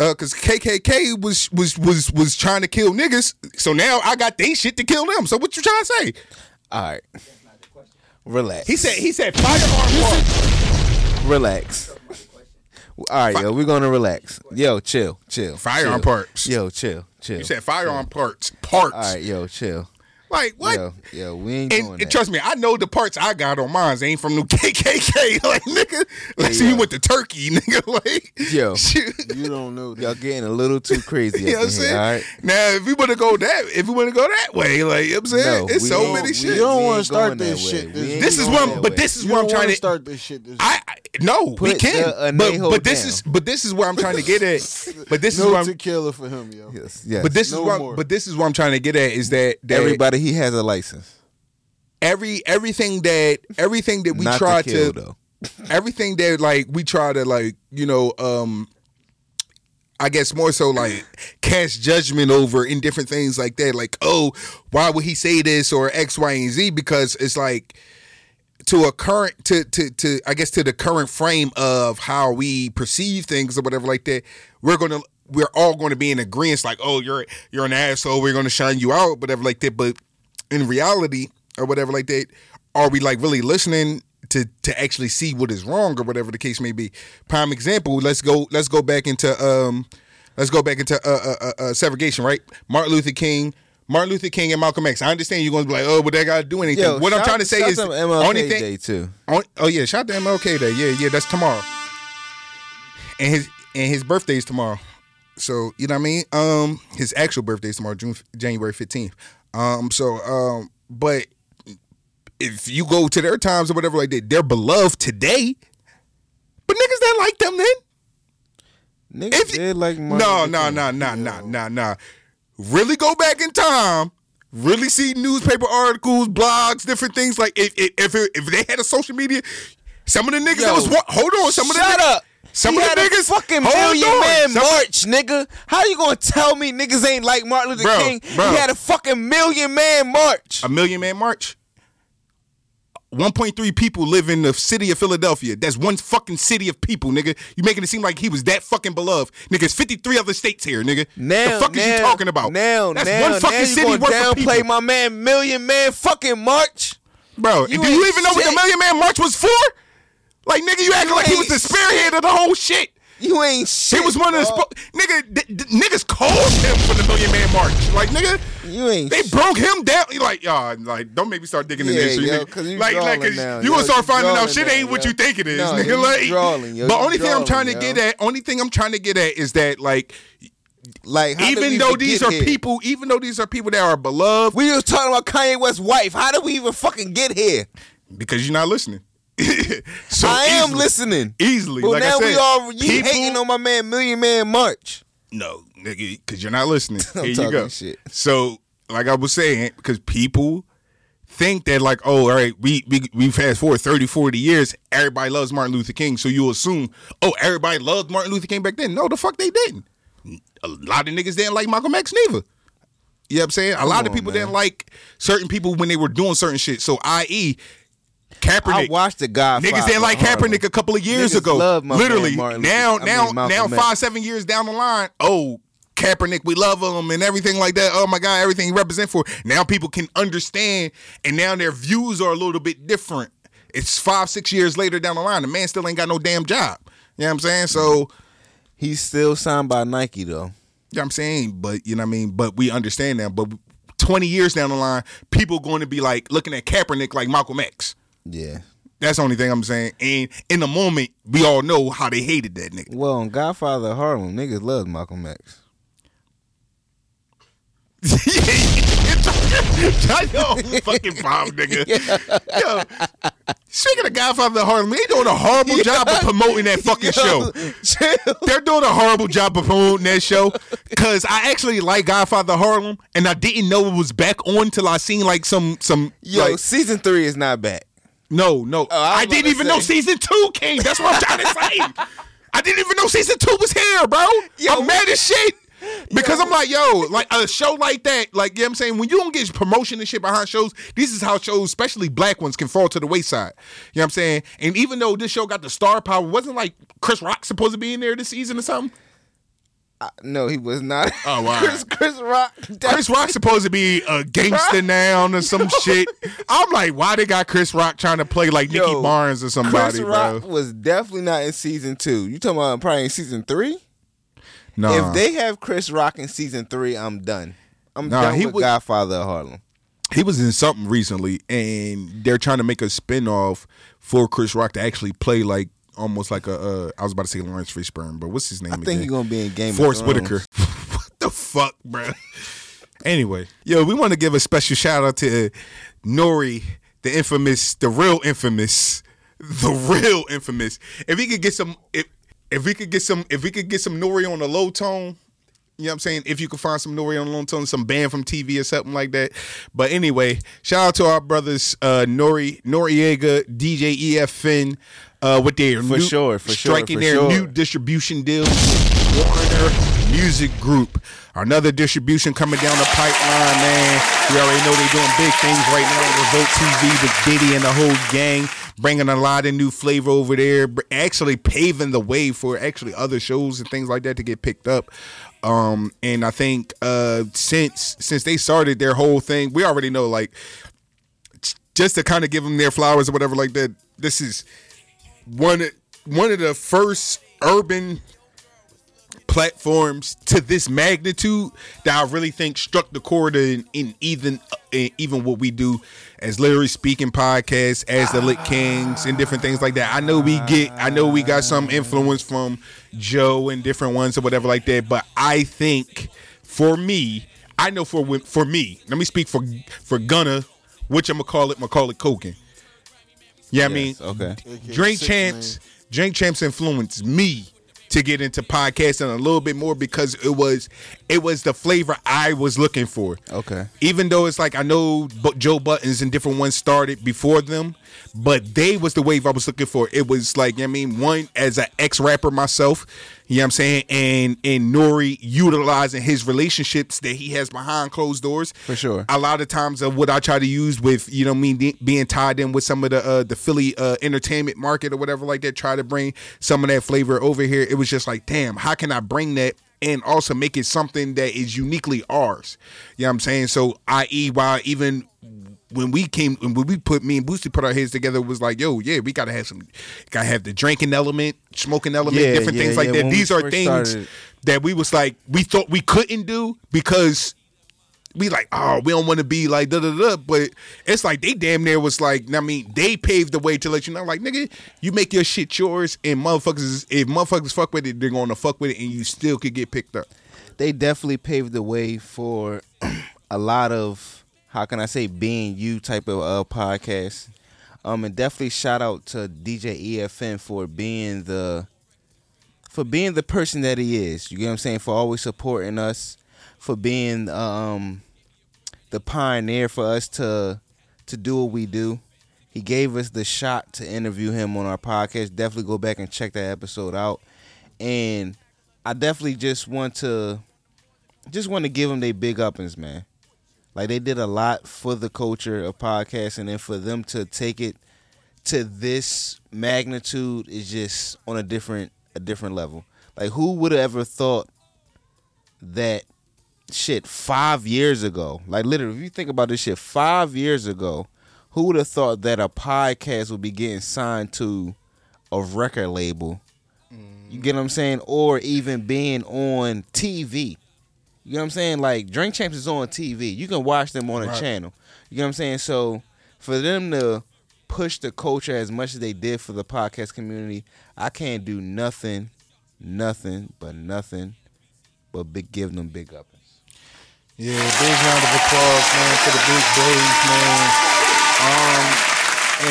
Uh, cause K K K was was was was trying to kill niggas, so now I got they shit to kill them. So what you trying to say? All right. Relax. He said. He said. Firearm part. Relax. All right, Fi- yo, we're gonna relax. Yo, chill, chill. Firearm parts. Yo, chill, chill. You said firearm chill. parts. Parts. All right, yo, chill. Like what? Yo, yo we ain't and, doing that. Trust me, I know the parts I got on mine ain't from the K K K. Like nigga, like see, so you went to Turkey, nigga. Like yo, shoot. You don't know. That. Y'all getting a little too crazy. You know what I'm saying? All right. Now, if we want to go that, if we want to go that way, like you know what I'm saying, no, it's so many shit. You don't want to start this shit. This is one, but this is what I'm trying to start this shit. I No, Put we can't. But, but this down. is but this is where I'm trying to get at. But this no is where I'm tequila for him, yo. Yes, yes. But this no is what I'm, but this is what I'm trying to get at is that, that everybody he has a license. Every everything that everything that we Not try to, kill, to everything that like we try to like you know um, I guess more so like cast judgment over in different things like that. Like, oh, why would he say this or X, Y, and Z? Because it's like. To a current, to, to to I guess to the current frame of how we perceive things or whatever like that, we're gonna we're all gonna be in agreement. Like, oh, you're you're an asshole. We're gonna shine you out, whatever like that. But in reality or whatever like that, are we like really listening to to actually see what is wrong or whatever the case may be? Prime example. Let's go. Let's go back into um. Let's go back into uh, uh, uh, uh segregation. Right, Martin Luther King. Martin Luther King and Malcolm X. I understand you're going to be like, oh, but they got to do anything. Yo, what shout, I'm trying to say is... M L K only thing, Day, too. On, oh, yeah. Shout out to M L K Day. Yeah, yeah. That's tomorrow. And his and his birthday is tomorrow. So, you know what I mean? Um, his actual birthday is tomorrow, June, January fifteenth. Um, so, um, but if you go to their times or whatever like that, they're beloved today. But niggas that like them then. Niggas did like Martin No, no, no, no, no, no, no. Really go back in time, really see newspaper articles, blogs, different things. Like if if if, if they had a social media, some of the niggas Yo, that was hold on, some of the shut niggas, up, some he of the had niggas a fucking million man some march, nigga. How you gonna tell me niggas ain't like Martin Luther bro, King? Bro. He had a fucking million man march. A million man march. one point three people live in the city of Philadelphia. That's one fucking city of people, nigga. You making it seem like he was that fucking beloved. Nigga, it's fifty-three other states here, nigga. Now, the fuck now, is you talking about? Now, That's now, one fucking now city worth of people. Downplay my man Million Man fucking march? Bro, you do you even shit. know what the Million Man march was for? Like, nigga, you acting you like he was the spearhead of the whole shit. You ain't shit. He was one of the spo- nigga. D- d- niggas called him for the Million Man March. Like nigga, you ain't. They shit. broke him down. He like y'all. Like don't make me start digging yeah, in this. Yo, nigga. Cause you like like cause now, you yo, gonna start finding out shit now, ain't yo. what you think it is. No, nigga, you like. Drawling, yo, but only drawling, thing I'm trying to yo. get at. Only thing I'm trying to get at is that like. Like, even though these are here? people, even though these are people that are beloved, we were talking about Kanye West's wife. How did we even fucking get here? Because you're not listening. so I am easily, listening easily. But like now I said, we all you people, hating on my man Million Man March. No, nigga, because you're not listening. I'm Here you go. Shit. So, like I was saying, because people think that like, oh, all right, we we we fast forward thirty, forty years. Everybody loves Martin Luther King, so you assume, oh, everybody loved Martin Luther King back then. No, the fuck they didn't. A lot of niggas didn't like Malcolm X neither. You know what I'm saying? Come a lot on, of people man. didn't like certain people when they were doing certain shit. So, that is. Kaepernick. I watched the Godfather. Niggas didn't like Kaepernick a couple of years niggas ago. Love my Literally, man, now, now, I mean, now, Malcolm five, seven years down the line. Oh, Kaepernick, we love him and everything like that. Oh my God, everything he represents for. Now people can understand, and now their views are a little bit different. It's five, six years later down the line. The man still ain't got no damn job. You know what I'm saying? So he's still signed by Nike though. You know what I'm saying? But you know what I mean. But we understand that. But twenty years down the line, people going to be like looking at Kaepernick like Malcolm X. Yeah. That's the only thing I'm saying. And in the moment, we all know how they hated that nigga. Well, on Godfather of Harlem, niggas loved Malcolm X. Try your own fucking bomb, nigga. Yeah. Yo, speaking of Godfather of Harlem, they doing a horrible yeah. job of promoting that fucking Yo, show. Chill. They're doing a horrible job of promoting that show because I actually like Godfather of Harlem, and I didn't know it was back on till I seen like some some. Yo, like, season three is not back. No, no. Oh, I, I didn't even say. know season two came. That's what I'm trying to say. I didn't even know season two was here, bro. Yo, I'm mad as shit. Because yo. I'm like, yo, like a show like that, like, you know what I'm saying? When you don't get promotion and shit behind shows, this is how shows, especially black ones, can fall to the wayside. You know what I'm saying? And even though this show got the star power, wasn't like Chris Rock supposed to be in there this season or something? Uh, no, he was not. Oh, wow. Chris, Chris Rock. Definitely. Chris Rock's supposed to be a gangster now or some Yo. shit. I'm like, why they got Chris Rock trying to play like Yo, Nicky Barnes or somebody, Chris Rock bro? Was definitely not in season two. You talking about probably in season three? No. Nah. If they have Chris Rock in season three, I'm done. I'm nah, done he with was, Godfather of Harlem. He was in something recently, and they're trying to make a spinoff for Chris Rock to actually play like almost like a, uh, I was about to say Lawrence Fishburne, but what's his name I think he's going to be in Game of Thrones. Forrest Whitaker. What the fuck, bro? Anyway, yo, we want to give a special shout out to Nori, the infamous, the real infamous the real Infamous. If he could get some, if if we could get some, if we could get some Nori on the low tone, you know what I'm saying? If you could find some Nori on the low tone, some band from T V or something like that. But anyway, shout out to our brothers uh, Nori, Noriega, D J E F N uh, with their for new, sure, for striking sure, for their sure. new distribution deal. Warner Music Group. Another distribution coming down the pipeline, man. We already know they're doing big things right now on Revolt T V with Diddy and the whole gang, bringing a lot of new flavor over there, actually paving the way for actually other shows and things like that to get picked up. Um, and I think uh, since since they started their whole thing, we already know, like, just to kind of give them their flowers or whatever like that, this is one one of the first urban platforms to this magnitude that I really think struck the chord in, in even in even what we do as Literally Speaking podcasts, as the Lit Kings and different things like that. I know we get, I know we got some influence from Joe and different ones or whatever like that, but I think for me, I know for for me, let me speak for for Gunna, which I'm gonna call it Macaulay Culkin. Yeah, yes, I mean, okay. Drink Champs, Drink Champs influenced me to get into podcasting a little bit more because it was it was the flavor I was looking for. Okay. Even though it's like I know Joe Buttons and different ones started before them, but they was the wave I was looking for. It was like, you know what I mean, one as an ex-rapper myself, you know what I'm saying, and and Nori utilizing his relationships that he has behind closed doors. For sure. A lot of times of what I try to use with, you know what I mean, being tied in with some of the uh, the Philly uh, entertainment market or whatever like that, try to bring some of that flavor over here. It was just like, damn, how can I bring that and also make it something that is uniquely ours? You know what I'm saying? So, that is, while even when we came, when we put, me and Boosie put our heads together, it was like, yo, yeah, we gotta have some, gotta have the drinking element, smoking element, yeah, different yeah, things yeah. like that. When These are things started. that we was like, we thought we couldn't do because we like, oh, we don't want to be like da da da. But it's like they damn near was like, I mean, they paved the way to let you know, like, nigga, you make your shit yours, and motherfuckers, if motherfuckers fuck with it, they're gonna fuck with it, and you still could get picked up. They definitely paved the way for a lot of, how can I say, being you type of uh, podcast. Um, and definitely shout out to D J E F N for being the for being the person that he is. You get what I'm saying? For always supporting us, for being um the pioneer for us to to do what we do. He gave us the shot to interview him on our podcast. Definitely go back and check that episode out. And I definitely just want to just want to give him their big uppings, man. Like, they did a lot for the culture of podcasting, and for them to take it to this magnitude is just on a different a different level. Like, who would have ever thought that shit five years ago? Like, literally, if you think about this shit five years ago, who would have thought that a podcast would be getting signed to a record label? Mm. You get what I'm saying? Or even being on T V. You know what I'm saying? Like, Drink Champs is on T V. You can watch them on a right. channel. You know what I'm saying? So, for them to push the culture as much as they did for the podcast community, I can't do nothing, nothing, but nothing, but big, give them big uppers. Yeah, big round of applause, man, for the big boys,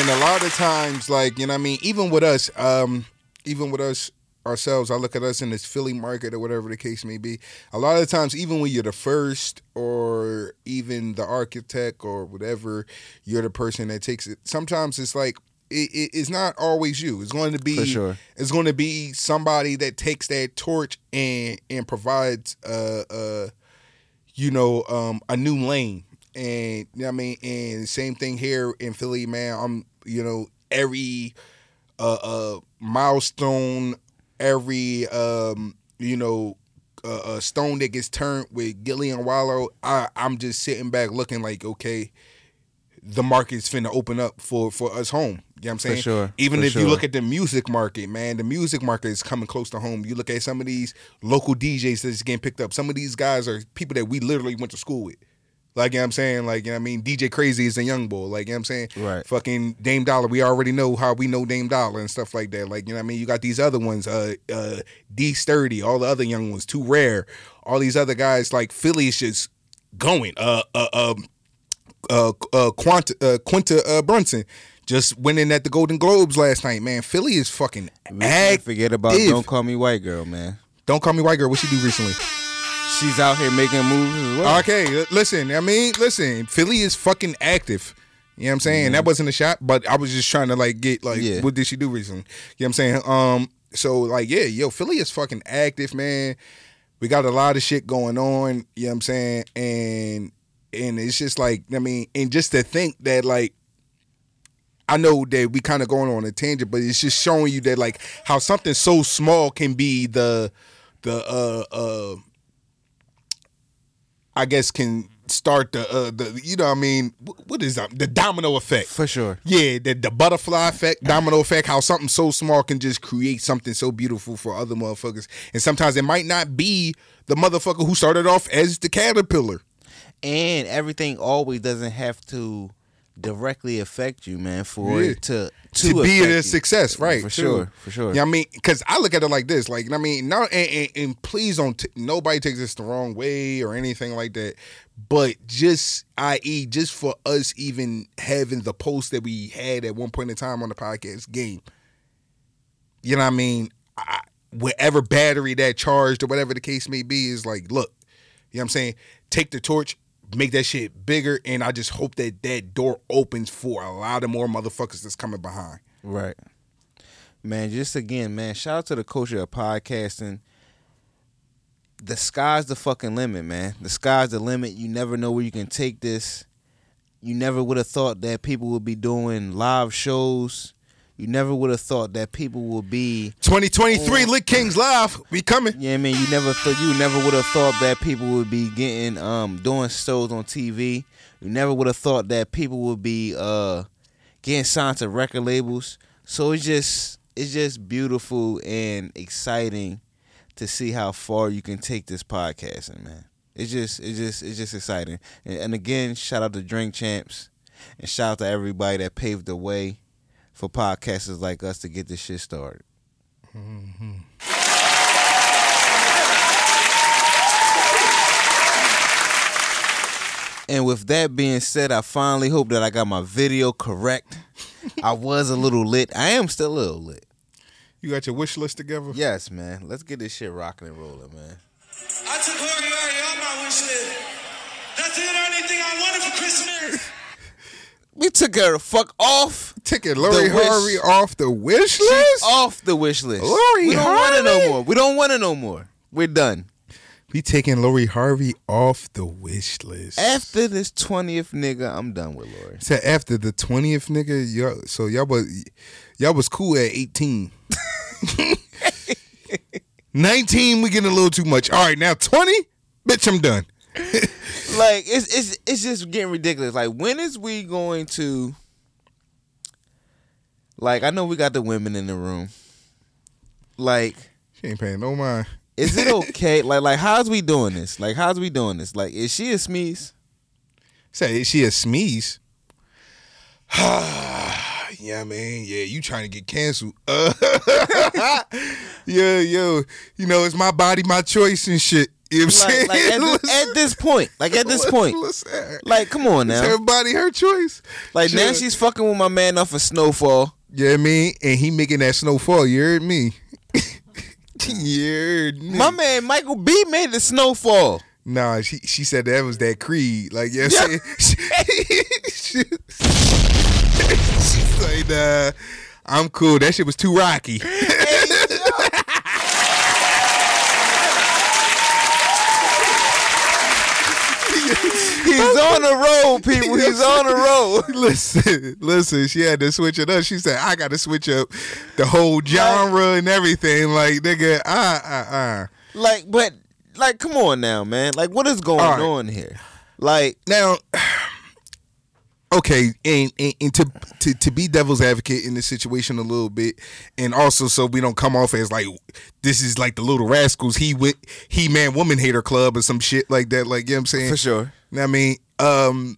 man. Um, and a lot of times, like, you know what I mean? Even with us, um, even with us, ourselves, I look at us in this Philly market or whatever the case may be. A lot of times, even when you're the first or even the architect or whatever, you're the person that takes it. Sometimes it's like it, it, it's not always you. It's going to be For sure. It's going to be somebody that takes that torch and and provides uh uh you know um a new lane. And you know what I mean, and same thing here in Philly, man. I'm you know every uh, uh milestone. Every, um, you know, uh, uh, stone that gets turned with Gilly and Wallow, I, I'm just sitting back looking like, okay, the market's finna open up for, for us home. You know what I'm saying? For sure. Even for if sure. you look at the music market, man, the music market is coming close to home. You look at some of these local D Js that's getting picked up. Some of these guys are people that we literally went to school with. Like, you know what I'm saying? Like, you know what I mean? D J Crazy is a young boy. Like, you know what I'm saying? Right. Fucking Dame Dollar. We already know how we know Dame Dollar and stuff like that. Like, you know what I mean? You got these other ones, uh, uh, D Sturdy, all the other young ones, Too Rare, all these other guys. Like, Philly's just going. Uh, uh, uh, uh, uh, Quinta, uh, Quinta uh, Brunson. Just went in at the Golden Globes last night, man. Philly is fucking active. Forget about Don't Call Me White Girl, man. Don't Call Me White Girl. What she do recently? She's out here making moves as well. Okay, listen. I mean, listen. Philly is fucking active. You know what I'm saying? Mm-hmm. That wasn't a shot, but I was just trying to like get like, yeah. What did she do recently? You know what I'm saying? Um, so like, yeah, yo, Philly is fucking active, man. We got a lot of shit going on. You know what I'm saying? And and it's just like, I mean, and just to think that like, I know that we kind of going on a tangent, but it's just showing you that like how something so small can be the the uh uh I guess can. Start the uh, the you know what I mean what is that the domino effect for sure yeah the the butterfly effect domino effect, how something so small can just create something so beautiful for other motherfuckers, and sometimes it might not be the motherfucker who started off as the caterpillar. And everything always doesn't have to directly affect you, man, for yeah. it to to, to be a success, right? For sure, sure. for sure. Yeah, you know I mean, because I look at it like this, like I mean, now and, and, and please don't t- nobody takes this the wrong way or anything like that. But just, that is, just for us even having the post that we had at one point in time on the podcast game, you know what I mean? I, whatever battery that charged or whatever the case may be is like, look, you know what I'm saying? Take the torch, make that shit bigger, and I just hope that that door opens for a lot of more motherfuckers that's coming behind. Right. Man, just again, man, shout out to the culture of podcasting. The sky's the fucking limit, man. The sky's the limit. You never know where you can take this. You never would have thought that people would be doing live shows. You never would have thought that people would be twenty twenty-three on Lit Kings Live. We coming. Yeah, I mean, you never thought you never would have thought that people would be getting um doing shows on T V. You never would have thought that people would be uh getting signed to record labels. So it's just it's just beautiful and exciting to see how far you can take this podcasting, man. It's just, it's just, it's just exciting. And, and again, shout out to Drink Champs, and shout out to everybody that paved the way for podcasters like us to get this shit started. Mm-hmm. And with that being said, I finally hope that I got my video correct. I was a little lit. I am still a little lit. You got your wish list together? Yes, man. Let's get this shit rocking and rolling, man. I took Lori Harvey on my wish list. That's it or anything I wanted for Christmas. We took her the fuck off. Took Lori Harvey off the wish list? She's off the wish list. Lori Harvey? We don't want her no more. We don't want her no more. We're done. We taking Lori Harvey off the wish list. After this twentieth nigga, I'm done with Lori. So after the twentieth nigga, y'all, so y'all was y'all was cool at eighteen. nineteen, we getting a little too much. All right, now twenty, bitch, I'm done. Like it's it's it's just getting ridiculous. Like, when is we going to? Like, I know we got the women in the room. Like, she ain't paying no mind. Is it okay? Like, like, how's we doing this? Like, how's we doing this? Like, is she a sneeze? Say, is she a sneeze? Yeah, man. Yeah, you trying to get canceled? Uh, yeah, yo, you know, it's my body, my choice, and shit. You know what I'm like, saying? Like at, this, at this point, like at this point, like, come on now. It's everybody, her choice. Like, sure. Now she's fucking with my man off of Snowfall. Yeah, you know I mean, and he making that Snowfall. You heard me. Yeah, my man Michael B made the Snowfall. Nah, she she said that was that Creed. Like, you know what I'm yeah. saying? she, she's like, nah, I'm cool. That shit was too rocky. Hey, He's on the road, people. He's on the road. Listen, listen. She had to switch it up. She said, "I got to switch up the whole genre and everything." Like, nigga, ah, ah, ah. Like, but, like, come on now, man. Like, what is going right. on here? Like, now, okay, and, and, and to, to to be devil's advocate in this situation a little bit, and also so we don't come off as like this is like the Little Rascals, he with he man woman hater club or some shit like that. Like, you know what I'm saying? For sure. I mean, um,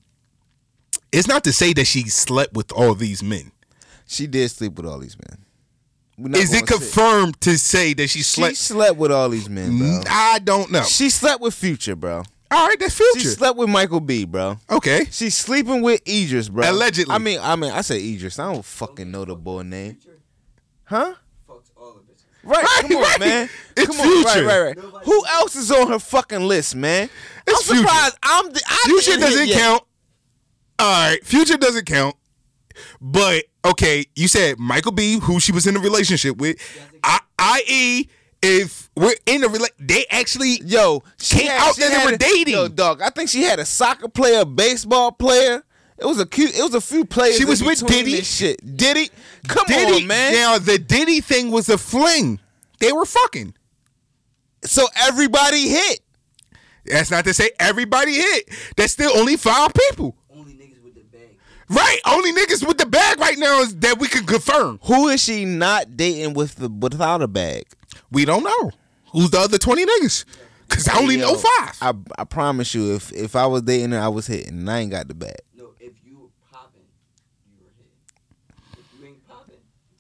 it's not to say that she slept with all these men. She did sleep with all these men. Is it confirmed sit. to say that she slept? She slept with all these men, bro. I don't know. She slept with Future, bro. All right, that's Future. She slept with Michael B, bro. Okay. She's sleeping with Idris, bro. Allegedly. I mean, I mean, I say Idris. I don't fucking know the boy name. Huh? Fucks all the bitches. Right, right, come on, right. man. It's come on, Future. Right, right, right. Nobody Who else is on her fucking list, man? It's I'm surprised. Future. I'm the, I Future doesn't count. All right, Future doesn't count. But okay, you said Michael B, who she was in a relationship with. I, I.e., if we're in a relationship, they actually yo came had, out that they were a, dating. Yo, dog, I think she had a soccer player, a baseball player. It was a cute. It was a few players. She was with Diddy. This shit, Diddy. Come Diddy, on, man. Now the Diddy thing was a fling. They were fucking. So everybody hit. That's not to say everybody hit. That's still only five people. Right, only niggas with the bag right now is that we can confirm. Who is she not dating with the without a bag? We don't know. Who's the other twenty niggas? Because I only Yo, know five. I I promise you, if if I was dating her, I was hitting. And I ain't got the bag. No, if you were popping, you were hitting. If you ain't popping,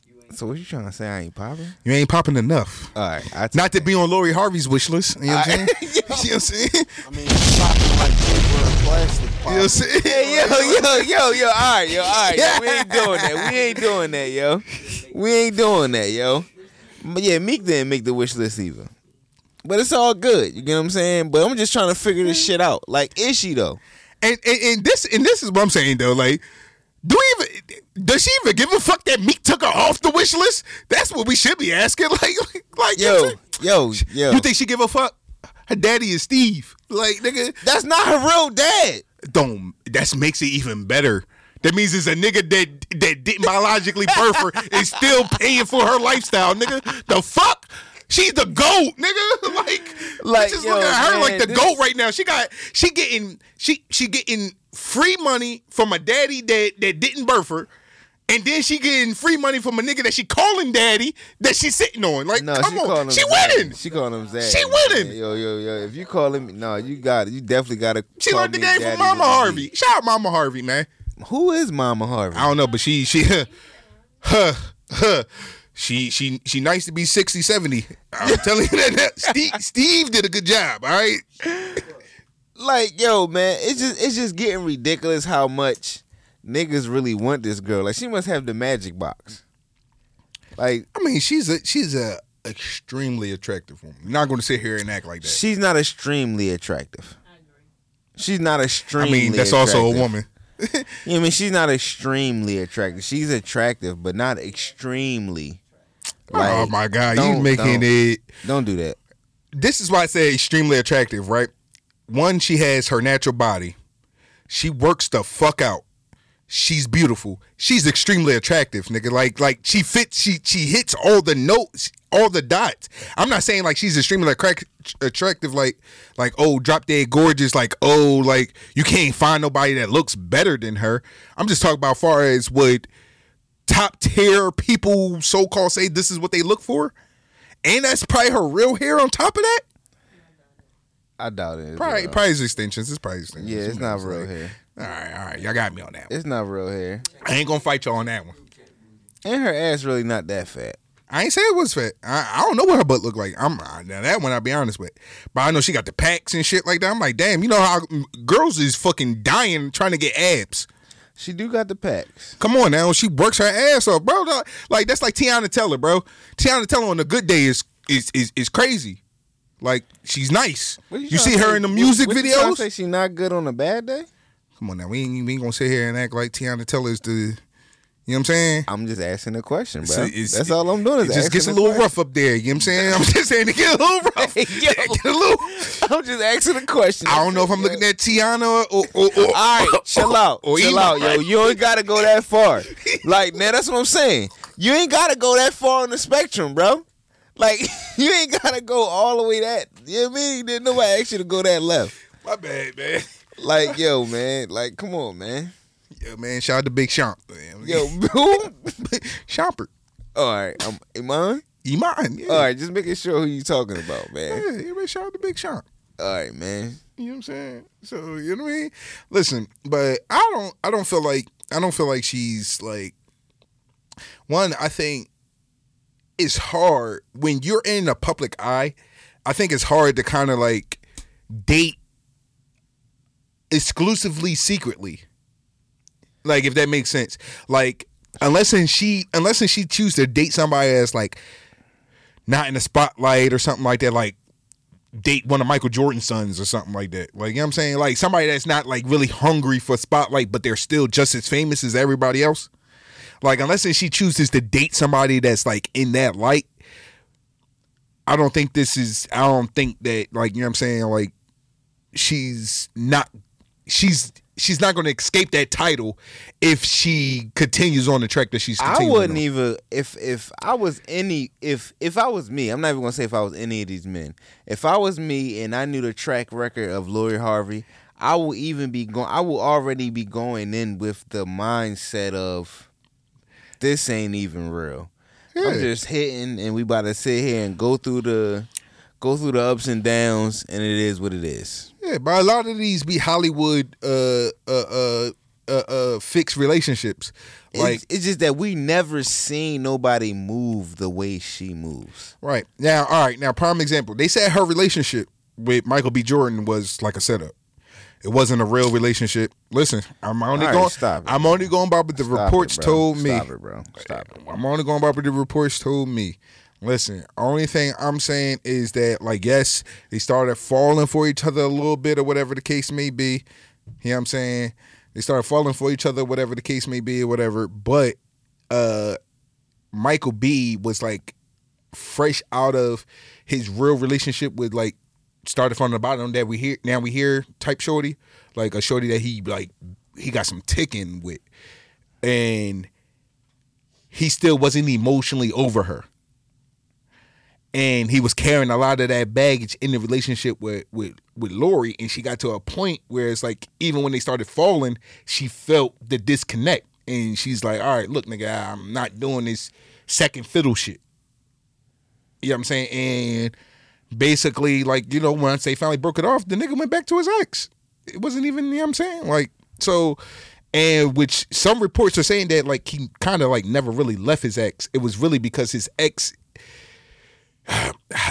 you ain't. So what you trying to say? I ain't popping? You ain't popping enough. All right, I not to be on Lori Harvey's wish list. You know what I'm saying? You know what I'm saying? I mean, popping like paper plastic. You know hey, yo, yo, yo, yo, all right, yo, all right, yo, we ain't doing that, we ain't doing that, yo, we ain't doing that, yo, but yeah, Meek didn't make the wish list either, but it's all good, you get what I'm saying, but I'm just trying to figure this shit out, like, is she though? And and, and this and this is what I'm saying though, like, do we even, does she even give a fuck that Meek took her off the wish list? That's what we should be asking, like, like, like yo, yo, yo, you think she give a fuck? Her daddy is Steve, like, nigga, that's not her real dad. Don't. That makes it even better. That means it's a nigga that that didn't biologically birth her is still paying for her lifestyle, nigga. The fuck? She's the GOAT, nigga. Like, like just yo, look at her man, like the GOAT is... right now. She got she getting she she getting free money from a daddy that that didn't birth her. And then she getting free money from a nigga that she calling daddy that she sitting on. Like, no, come she on. She Zach. winning. She calling him Zach. She winning. Man, yo, yo, yo. If you call him, no, you got it. You definitely got to. She learned the game from Mama Harvey. Shout out Mama Harvey, man. Who is Mama Harvey? I don't know, but she, she, huh, huh, huh. She, she, she nice to be sixty, seventy. I'm telling you that. Steve, Steve did a good job, all right? Like, yo, man, it's just, it's just getting ridiculous how much niggas really want this girl. Like, she must have the magic box. Like, I mean, she's a she's a extremely attractive woman. I'm not going to sit here and act like that. She's not extremely attractive. I agree. She's not extremely. I mean, that's attractive. Also a woman. You know, I mean, she's not extremely attractive. She's attractive, but not extremely. Like, oh my God, you making don't, it? Don't do that. This is why I say extremely attractive, right? One, she has her natural body. She works the fuck out. She's beautiful. She's extremely attractive, nigga. Like, like she fits. She she hits all the notes, all the dots. I'm not saying like she's extremely attractive, like like oh, drop dead gorgeous, like oh, like you can't find nobody that looks better than her. I'm just talking about as far as what top tier people so called say this is what they look for, and that's probably her real hair. On top of that, I doubt it. Probably well. probably his extensions. It's probably extensions. Yeah, it's you know, not real like, hair. All right, all right. Y'all got me on that one. It's not real hair. I ain't going to fight y'all on that one. And her ass really not that fat. I ain't say it was fat. I, I don't know what her butt looked like. I'm Now, that one I'll be honest with. But I know she got the packs and shit like that. I'm like, damn, you know how girls is fucking dying trying to get abs. She do got the packs. Come on now. She works her ass off, bro. Like, that's like Tiana Teller, bro. Tiana Teller on a good day is is is, is crazy. Like, she's nice. You, you see her in the music what, what videos? You say she not good on a bad day? Come on now, we ain't, we ain't gonna sit here and act like Tiana Teller is the, you know what I'm saying? I'm just asking a question, bro. It's, it's, That's all I'm doing is asking a question. It just gets a little question. rough up there, you know what I'm saying? I'm just saying to get a little rough. Hey, yo, get a little... I'm just asking a question. I don't know if I'm looking at Tiana or... or, or all right, or, chill out, or chill out, yo. You ain't gotta go that far. Like, man, that's what I'm saying. You ain't gotta go that far on the spectrum, bro. Like, you ain't gotta go all the way that, you know what I mean? Didn't nobody ask you to go that left. My bad, man. Like, yo, man. Like, come on, man. Yo, man. Shout out to Big Chomp. Man. Yo, who? Chomper. All right. Um, Iman? Iman, yeah. All right. Just making sure who you talking about, man. Yeah, everybody shout out to Big Chomp. All right, man. You know what I'm saying? So, you know what I mean? Listen, but I don't I don't feel like, I don't feel like she's, like, one, I think it's hard. When you're in the public eye, I think it's hard to kind of, like, date exclusively secretly. Like, if that makes sense. Like, unless and she unless and she chooses to date somebody that's like not in the spotlight or something like that, like date one of Michael Jordan's sons or something like that. Like, you know what I'm saying? Like, somebody that's not like really hungry for spotlight, but they're still just as famous as everybody else. Like, unless and she chooses to date somebody that's like in that light, I don't think this is I don't think that, like, you know what I'm saying, like she's not she's she's not going to escape that title if she continues on the track that she's continuing. I wouldn't on. even if if I was any if if I was me. I'm not even going to say if I was any of these men. If I was me and I knew the track record of Lori Harvey, I will even be going. I will already be going in with the mindset of this ain't even real. Yeah. I'm just hitting, and we about to sit here and go through the go through the ups and downs, and it is what it is. Yeah, but a lot of these be Hollywood uh, uh, uh, uh, uh, fixed relationships. Like, it's, it's just that we never seen nobody move the way she moves. Right. Now, all right, now, prime example. They said her relationship with Michael B. Jordan was like a setup. It wasn't a real relationship. Listen, I'm only right, going. Stop it, I'm only going by what the stop reports it, told me. Stop it, bro. Stop it. I'm only going by what the reports told me. Listen, only thing I'm saying is that, like, yes, they started falling for each other a little bit or whatever the case may be. You know what I'm saying? They started falling for each other, whatever the case may be or whatever. But uh, Michael B was, like, fresh out of his real relationship with, like, started from the bottom that we hear now we hear type shorty, like a shorty that he like he got some ticking with, and he still wasn't emotionally over her, and he was carrying a lot of that baggage in the relationship with with with Lori, and she got to a point where it's like even when they started falling, she felt the disconnect, and she's like, all right, look, nigga, I'm not doing this second fiddle shit. You know what I'm saying? And basically, like, you know, once they finally broke it off, the nigga went back to his ex. It wasn't even, you know what I'm saying? Like, so, and which some reports are saying that, like, he kind of, like, never really left his ex. It was really because his ex,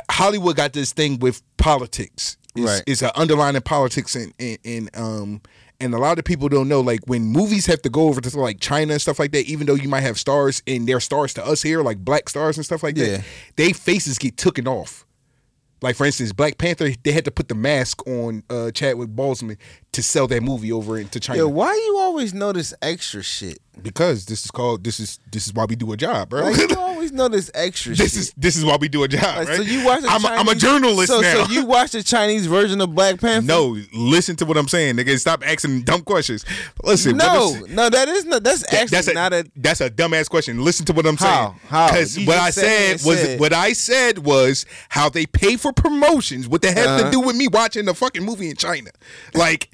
Hollywood got this thing with politics. It's, right. It's an underlying politics, and, and, and, um, and a lot of people don't know, like, when movies have to go over to, like, China and stuff like that, even though you might have stars and they're stars to us here, like black stars and stuff like yeah. that, they faces get taken off. Like, for instance, Black Panther, they had to put the mask on uh, Chadwick Boseman to sell that movie over into China. Yo, why you always know this extra shit? Because this is called this is this is why we do a job, bro. Like, you always know this extra this shit. This is this is why we do a job. Like, right? So you watch. I'm, Chinese, a, I'm a journalist so, now. So you watch the Chinese version of Black Panther? No, listen to what I'm saying, nigga. Stop asking dumb questions. Listen. No, no, that is not. That's actually that's a, not a. That's a dumbass question. Listen to what I'm how? saying. How? Because what I said was said. what I said was how they pay for promotions. What they have uh-huh. to do with me watching the fucking movie in China, like.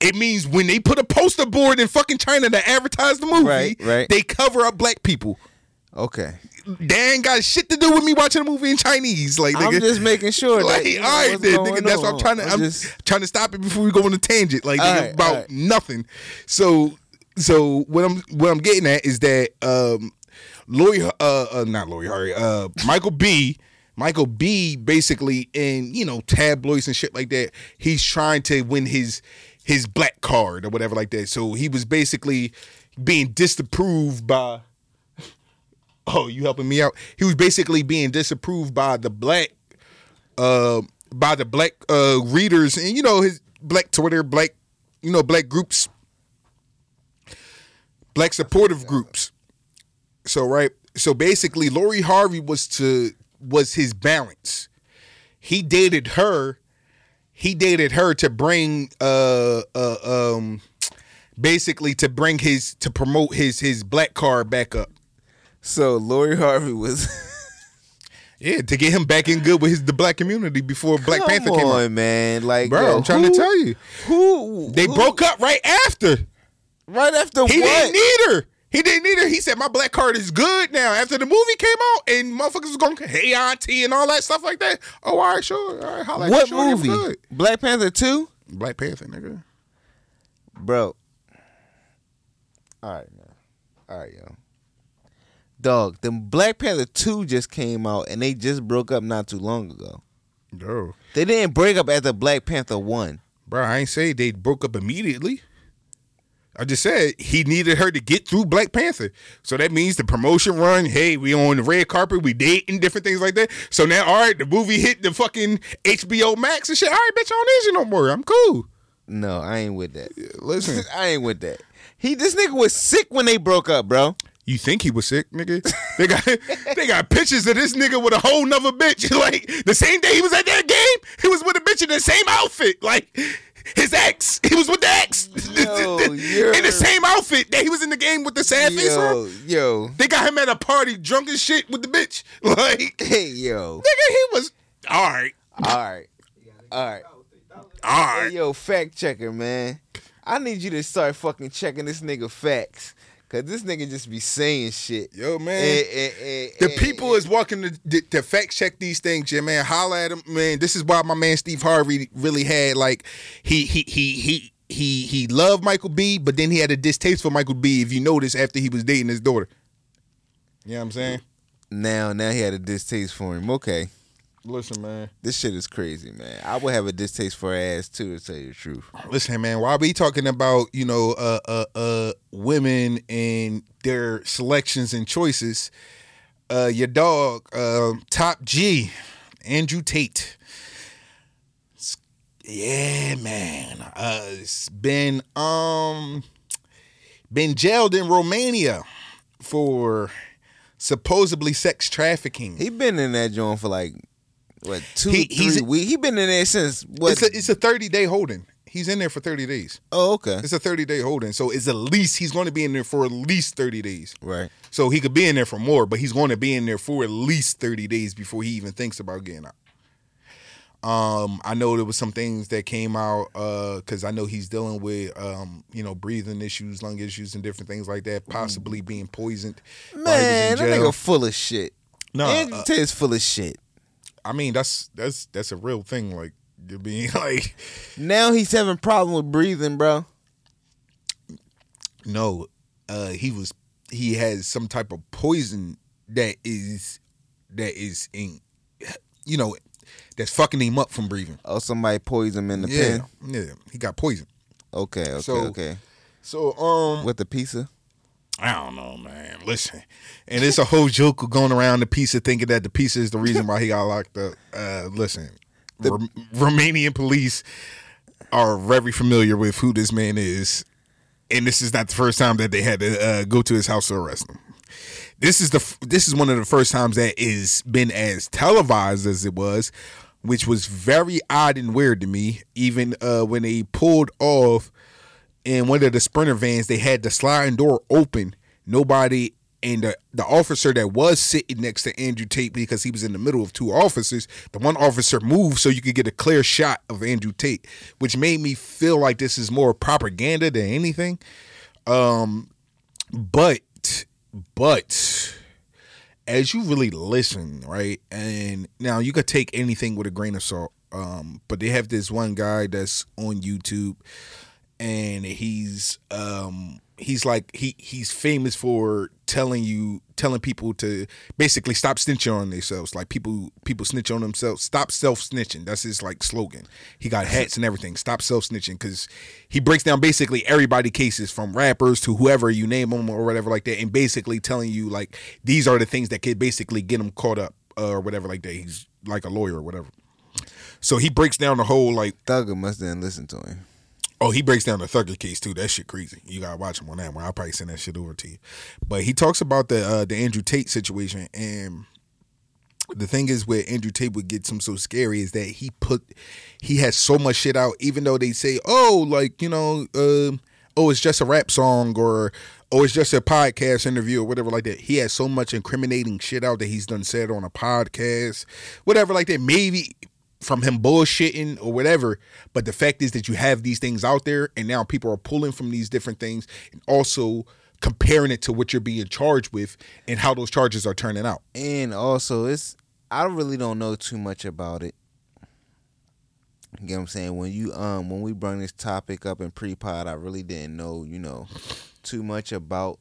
It means when they put a poster board in fucking China to advertise the movie, right, right. they cover up black people. Okay. They ain't got shit to do with me watching a movie in Chinese. Like, nigga. I'm just making sure. Like, that, all right, then, nigga, that's what I'm trying to. I'm, I'm just... trying to stop it before we go on a tangent. Like, nigga, right, about right. nothing. So, so what I'm what I'm getting at is that um, Lori, uh, uh, not Lori Harvey, uh, Michael B. Michael B. Basically, in you know tabloids and shit like that, he's trying to win his. his black card or whatever like that. So he was basically being disapproved by, oh, you helping me out? He was basically being disapproved by the black, uh, by the black uh, readers and, you know, his black Twitter, black, you know, black groups, black supportive groups. So, right. So basically Lori Harvey was to, was his balance. He dated her He dated her to bring, uh, uh, um, basically to bring his to promote his his black card back up. So Lori Harvey was, yeah, to get him back in good with his the black community before Black Come Panther on, came out. Man, like, bro, yo, I'm trying who, to tell you, who they who, broke up right after, right after he what? didn't need her. He didn't either. He said, my black card is good now. After the movie came out and motherfuckers was going, hey, auntie, and all that stuff like that. Oh, all right, sure. All right, holla at you. What movie? Black Panther two? Black Panther, nigga. Bro. All right, man. All right, yo. Dog, the Black Panther two just came out, and they just broke up not too long ago. No. They didn't break up after Black Panther one. Bro, I ain't say they broke up immediately. I just said he needed her to get through Black Panther. So that means the promotion run, hey, we on the red carpet, we dating, different things like that. So now, all right, the movie hit the fucking H B O Max and shit. All right, bitch, I don't need you no more. I'm cool. No, I ain't with that. Listen. I ain't with that. He, this nigga was sick when they broke up, bro. You think he was sick, nigga? They got they got pictures of this nigga with a whole nother bitch. Like, the same day he was at that game, he was with a bitch in the same outfit. Like, his ex. He was with the ex. Yo, in the same outfit that he was in the game with the sad yo, face on. Yo. They got him at a party drunk as shit with the bitch. Like, hey, yo. Nigga, he was. All right. All right. All right. All right. Hey, yo, fact checker, man. I need you to start fucking checking this nigga facts. Cause this nigga just be saying shit. Yo, man. Hey, hey, hey, the hey, people hey. is walking to, to fact check these things, yeah, man. Holla at him, man. This is why my man Steve Harvey really had like he he he he he he loved Michael B, but then he had a distaste for Michael B, if you notice, after he was dating his daughter. You know what I'm saying? Now now he had a distaste for him. Okay. Listen, man. This shit is crazy, man. I would have a distaste for her ass, too, to tell you the truth. Listen, man, why are we talking about, you know, uh, uh, uh, women and their selections and choices? Uh, your dog, uh, Top G, Andrew Tate. It's, yeah, man. Uh, it's been, um, been jailed in Romania for supposedly sex trafficking. He been in that joint for like... What, two, he, three weeks? He been in there since what? It's a, it's a thirty-day holding. He's in there for thirty days. Oh, okay. It's a thirty-day holding. So it's at least, he's going to be in there for at least thirty days. Right. So he could be in there for more, but he's going to be in there for at least thirty days before he even thinks about getting out. Um, I know there was some things that came out because uh, I know he's dealing with, um, you know, breathing issues, lung issues, and different things like that, possibly being poisoned. Man, that nigga full of shit. No. Andrew uh, Tate's full of shit. I mean, that's that's that's a real thing. Like, being like, now he's having problem with breathing, bro. No, uh, he was he has some type of poison that is that is in, you know, that's fucking him up from breathing. Oh, somebody poisoned him in the yeah, pen. Yeah, he got poisoned. Okay, okay, so, okay. So, um, with the pizza. I don't know, man. Listen, and it's a whole joke going around the pizza, thinking that the pizza is the reason why he got locked up. Uh, listen, the Rom- Romanian police are very familiar with who this man is, and this is not the first time that they had to uh, go to his house to arrest him. This is the this is one of the first times that is been as televised as it was, which was very odd and weird to me. Even uh, when they pulled off. In one of the Sprinter vans, they had the sliding door open. Nobody, and the, the officer that was sitting next to Andrew Tate, because he was in the middle of two officers, the one officer moved so you could get a clear shot of Andrew Tate, which made me feel like this is more propaganda than anything. Um, but, but, as you really listen, right, and now you could take anything with a grain of salt, um, but they have this one guy that's on YouTube. And he's um, he's like he he's famous for telling you telling people to basically stop snitching on themselves. Like people people snitch on themselves. Stop self snitching. That's his like slogan. He got hats and everything. Stop self snitching, because he breaks down basically everybody cases, from rappers to whoever you name them or whatever like that, and basically telling you like these are the things that could basically get him caught up uh, or whatever like that. He's like a lawyer or whatever. So he breaks down the whole like Thugger must then listen to him. Oh, he breaks down the Thugger case, too. That shit crazy. You got to watch him on that one. I'll probably send that shit over to you. But he talks about the uh, the Andrew Tate situation. And the thing is where Andrew Tate would get him so scary is that he put, he has so much shit out, even though they say, oh, like, you know, uh, oh, it's just a rap song, or, oh, it's just a podcast interview or whatever like that. He has so much incriminating shit out that he's done said on a podcast, whatever like that. Maybe... from him bullshitting or whatever, but the fact is that you have these things out there, and now people are pulling from these different things and also comparing it to what you're being charged with and how those charges are turning out. And also, it's I really don't know too much about it. You get what I'm saying? When you um when we bring this topic up in pre-pod, I really didn't know, you know, too much about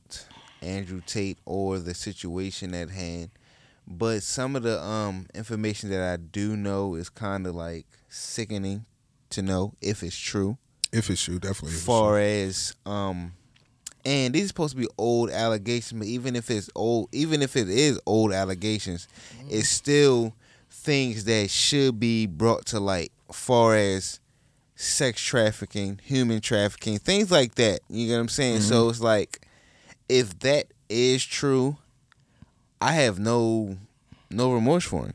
Andrew Tate or the situation at hand. But some of the um, information that I do know is kind of like sickening to know if it's true. If it's true, definitely. As far as, um, and these are supposed to be old allegations, but even if it's old, even if it is old allegations, mm. it's still things that should be brought to light, far as sex trafficking, human trafficking, things like that. You get what I'm saying? Mm-hmm. So it's like, if that is true, I have no no remorse for him.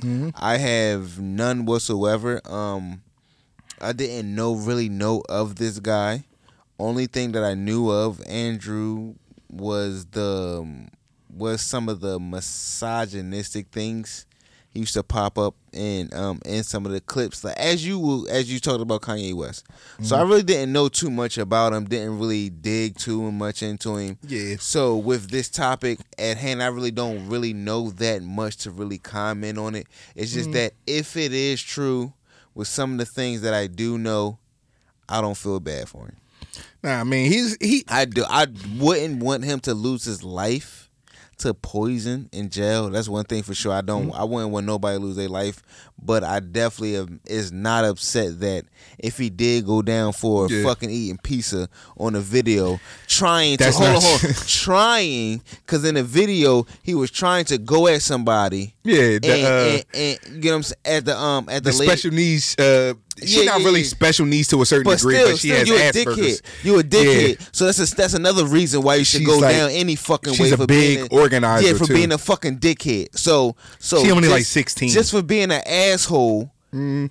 Mm-hmm. I have none whatsoever. Um, I didn't know really know of this guy. Only thing that I knew of Andrew was the was some of the misogynistic things he used to pop up in um in some of the clips, like as you as you talked about Kanye West. Mm-hmm. So I really didn't know too much about him. Didn't really dig too much into him. Yeah. So with this topic at hand, I really don't really know that much to really comment on it. It's just mm-hmm. that if it is true, with some of the things that I do know, I don't feel bad for him. Nah, I mean, he's he. I do. I wouldn't want him to lose his life to poison in jail. That's one thing for sure. I don't. Mm-hmm. I wouldn't want nobody to lose their life. But I definitely am, is not upset that if he did go down for yeah. fucking eating pizza on a video, trying to That's hold on, hold, trying because in the video he was trying to go at somebody. Yeah, the, and, uh, and, and you know what I'm saying, at the um at the, the special needs. Uh, She's yeah, not yeah, really yeah. special needs to a certain but degree, still, but she still, has you Asperger's. You a dickhead. Yeah. So that's a, that's another reason why you should she's go like, down any fucking she's way a for big being a, organizer. Yeah, for too. being a fucking dickhead. So so she only just, like sixteen, just for being an asshole. Mm.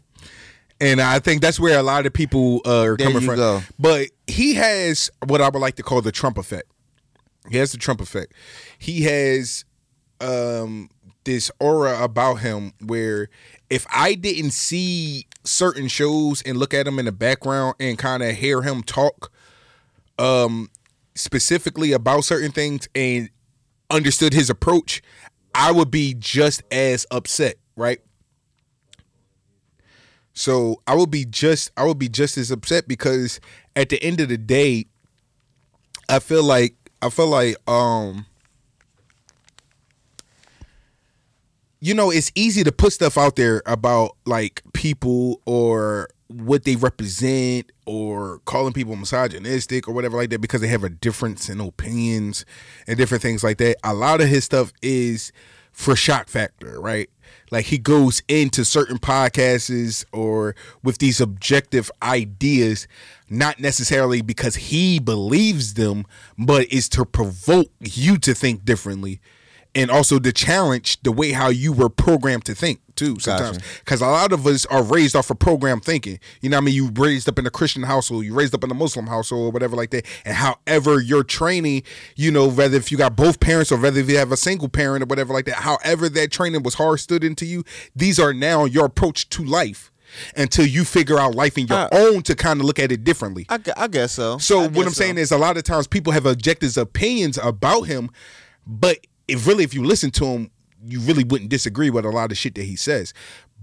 And I think that's where a lot of people uh, are there coming from. Go. But he has what I would like to call the Trump effect. He has the Trump effect. He has um, this aura about him where if I didn't see certain shows and look at him in the background and kind of hear him talk um, specifically about certain things and understood his approach, I would be just as upset, right? So I would be just I would be just as upset because at the end of the day, I feel like I feel like um, you know, it's easy to put stuff out there about like people or what they represent or calling people misogynistic or whatever like that because they have a difference in opinions and different things like that. A lot of his stuff is for shock factor, right? Like he goes into certain podcasts or with these objective ideas, not necessarily because he believes them, but it's to provoke you to think differently and also to challenge the way how you were programmed to think too sometimes. Because gotcha. A lot of us are raised off of programmed thinking. You know what I mean? You raised up in a Christian household, you raised up in a Muslim household or whatever like that. And however your training, you know, whether if you got both parents or whether if you have a single parent or whatever like that, however that training was hard stood into you, these are now your approach to life until you figure out life in your I, own to kind of look at it differently. I, I guess so. So I what I'm so. saying is a lot of times people have objective opinions about him, but if really, if you listen to him, you really wouldn't disagree with a lot of shit that he says.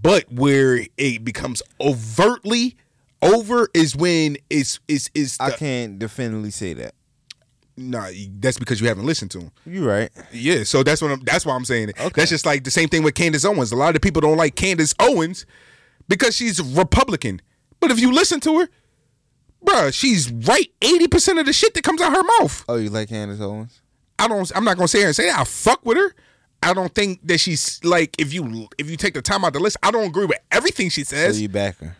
But where it becomes overtly over is when it's it's it's. The, I can't definitely say that. Nah, that's because you haven't listened to him. You're right. Yeah, so that's what I'm, that's why I'm saying it. Okay. That's just like the same thing with Candace Owens. A lot of people don't like Candace Owens because she's Republican. But if you listen to her, bruh, she's right eighty percent of the shit that comes out her mouth. Oh, you like Candace Owens? I don't. I'm not gonna sit here and say that. I fuck with her. I don't think that she's like. If you if you take the time out to listen, I don't agree with everything she says. So you back her?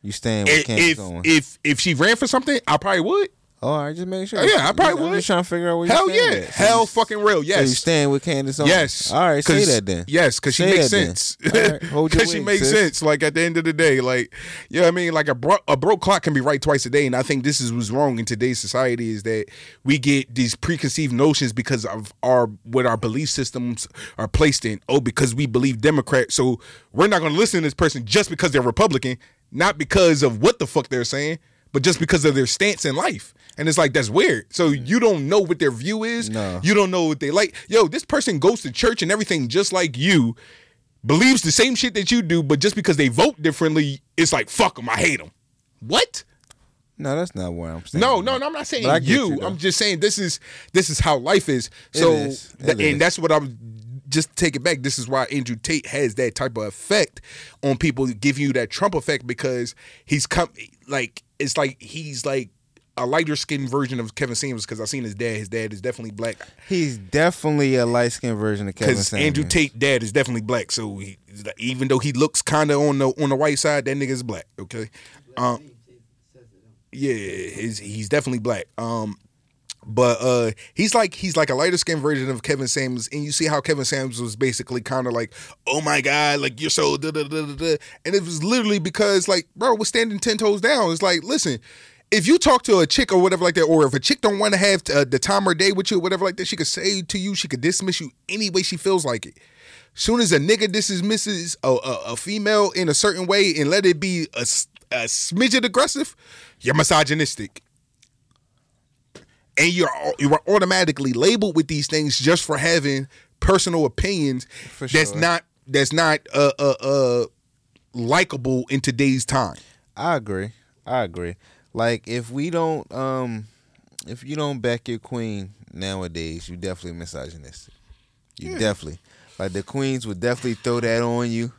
You stand with Candace Owens? If if she ran for something, I probably would. Oh, all right, just make sure. Oh, yeah, I probably you know, would. I'm just trying to figure out where you Hell stand yeah. At. So Hell fucking real. Yes. So you stand with Candace Owens? Yes. All right, say that then. Yes, because she makes sense. Because right, she makes sis. sense. Like, at the end of the day, like, you know what I mean? Like, a, bro- a broke clock can be right twice a day, and I think this is what's wrong in today's society is that we get these preconceived notions because of our what our belief systems are placed in. Oh, because we believe Democrat, so we're not going to listen to this person just because they're Republican, not because of what the fuck they're saying, but just because of their stance in life. And it's like, that's weird. So you don't know what their view is. No. You don't know what they like. Yo, this person goes to church and everything just like you, believes the same shit that you do, but just because they vote differently, it's like, fuck them, I hate them. What? No, that's not where I'm saying. No, no, no, I'm not saying you. you I'm just saying this is this is how life is. So, it is. It th- is. And that's what I'm just take it back, this is why Andrew Tate has that type of effect on people, giving you that Trump effect, because he's come like it's like he's like a lighter skinned version of Kevin Samuels, because I've seen his dad. His dad is definitely black. He's definitely a light skinned version of Kevin Samuels. Because Andrew Tate's dad is definitely black, so he, even though he looks kind of on the on the white side, that nigga is black. Okay, um, yeah, he's, he's definitely black. Um, but uh, he's like he's like a lighter skinned version of Kevin Samuels, and you see how Kevin Samuels was basically kind of like, oh my god, like you're so da da da da da, and it was literally because like, bro, we're standing ten toes down. It's like, listen. If you talk to a chick or whatever like that, or if a chick don't want to have uh, the time or day with you or whatever like that, she could say to you, she could dismiss you any way she feels like it. Soon as a nigga dismisses a, a, a female in a certain way and let it be a, a smidget aggressive, you're misogynistic. And you're you are automatically labeled with these things just for having personal opinions for sure. that's not that's not uh, uh, uh, likable in today's time. I agree. I agree. Like, if we don't, um, if you don't back your queen nowadays, you definitely misogynistic. You yeah. definitely. Like, the queens would definitely throw that on you.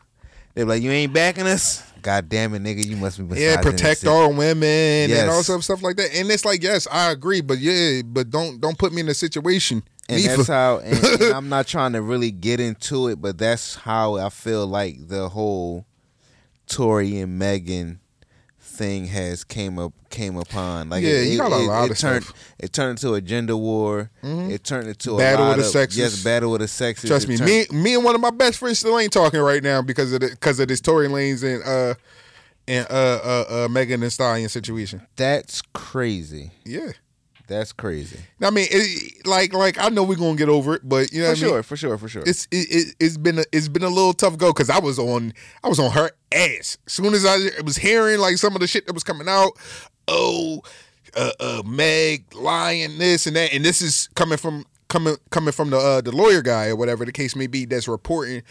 They're like, you ain't backing us? God damn it, nigga, you must be misogynistic. Yeah, protect our women yes. and all some stuff like that. And it's like, yes, I agree, but yeah, but don't don't put me in a situation. And either. That's how, and, and I'm not trying to really get into it, but that's how I feel like the whole Tory and Megan thing has came up came upon like yeah, it, you got it, a lot it, of it turned stuff. It turned into a gender war. Mm-hmm. It turned into a battle of the sexes. Yes, battle of the sexes. Trust me, me, me and one of my best friends still ain't talking right now because of the, because of this Tory Lanez and uh and uh uh, uh Megan Thee Stallion situation. That's crazy. Yeah, that's crazy. I mean, it, like like I know we're gonna get over it, but you know, for what sure, I mean? for sure, for sure. It's it, it it's been a, it's been a little tough go because I was on I was on her ass. As soon as I was hearing like some of the shit that was coming out, oh, uh, uh, Meg lying this and that, and this is coming from coming coming from the uh, the lawyer guy or whatever the case may be that's reporting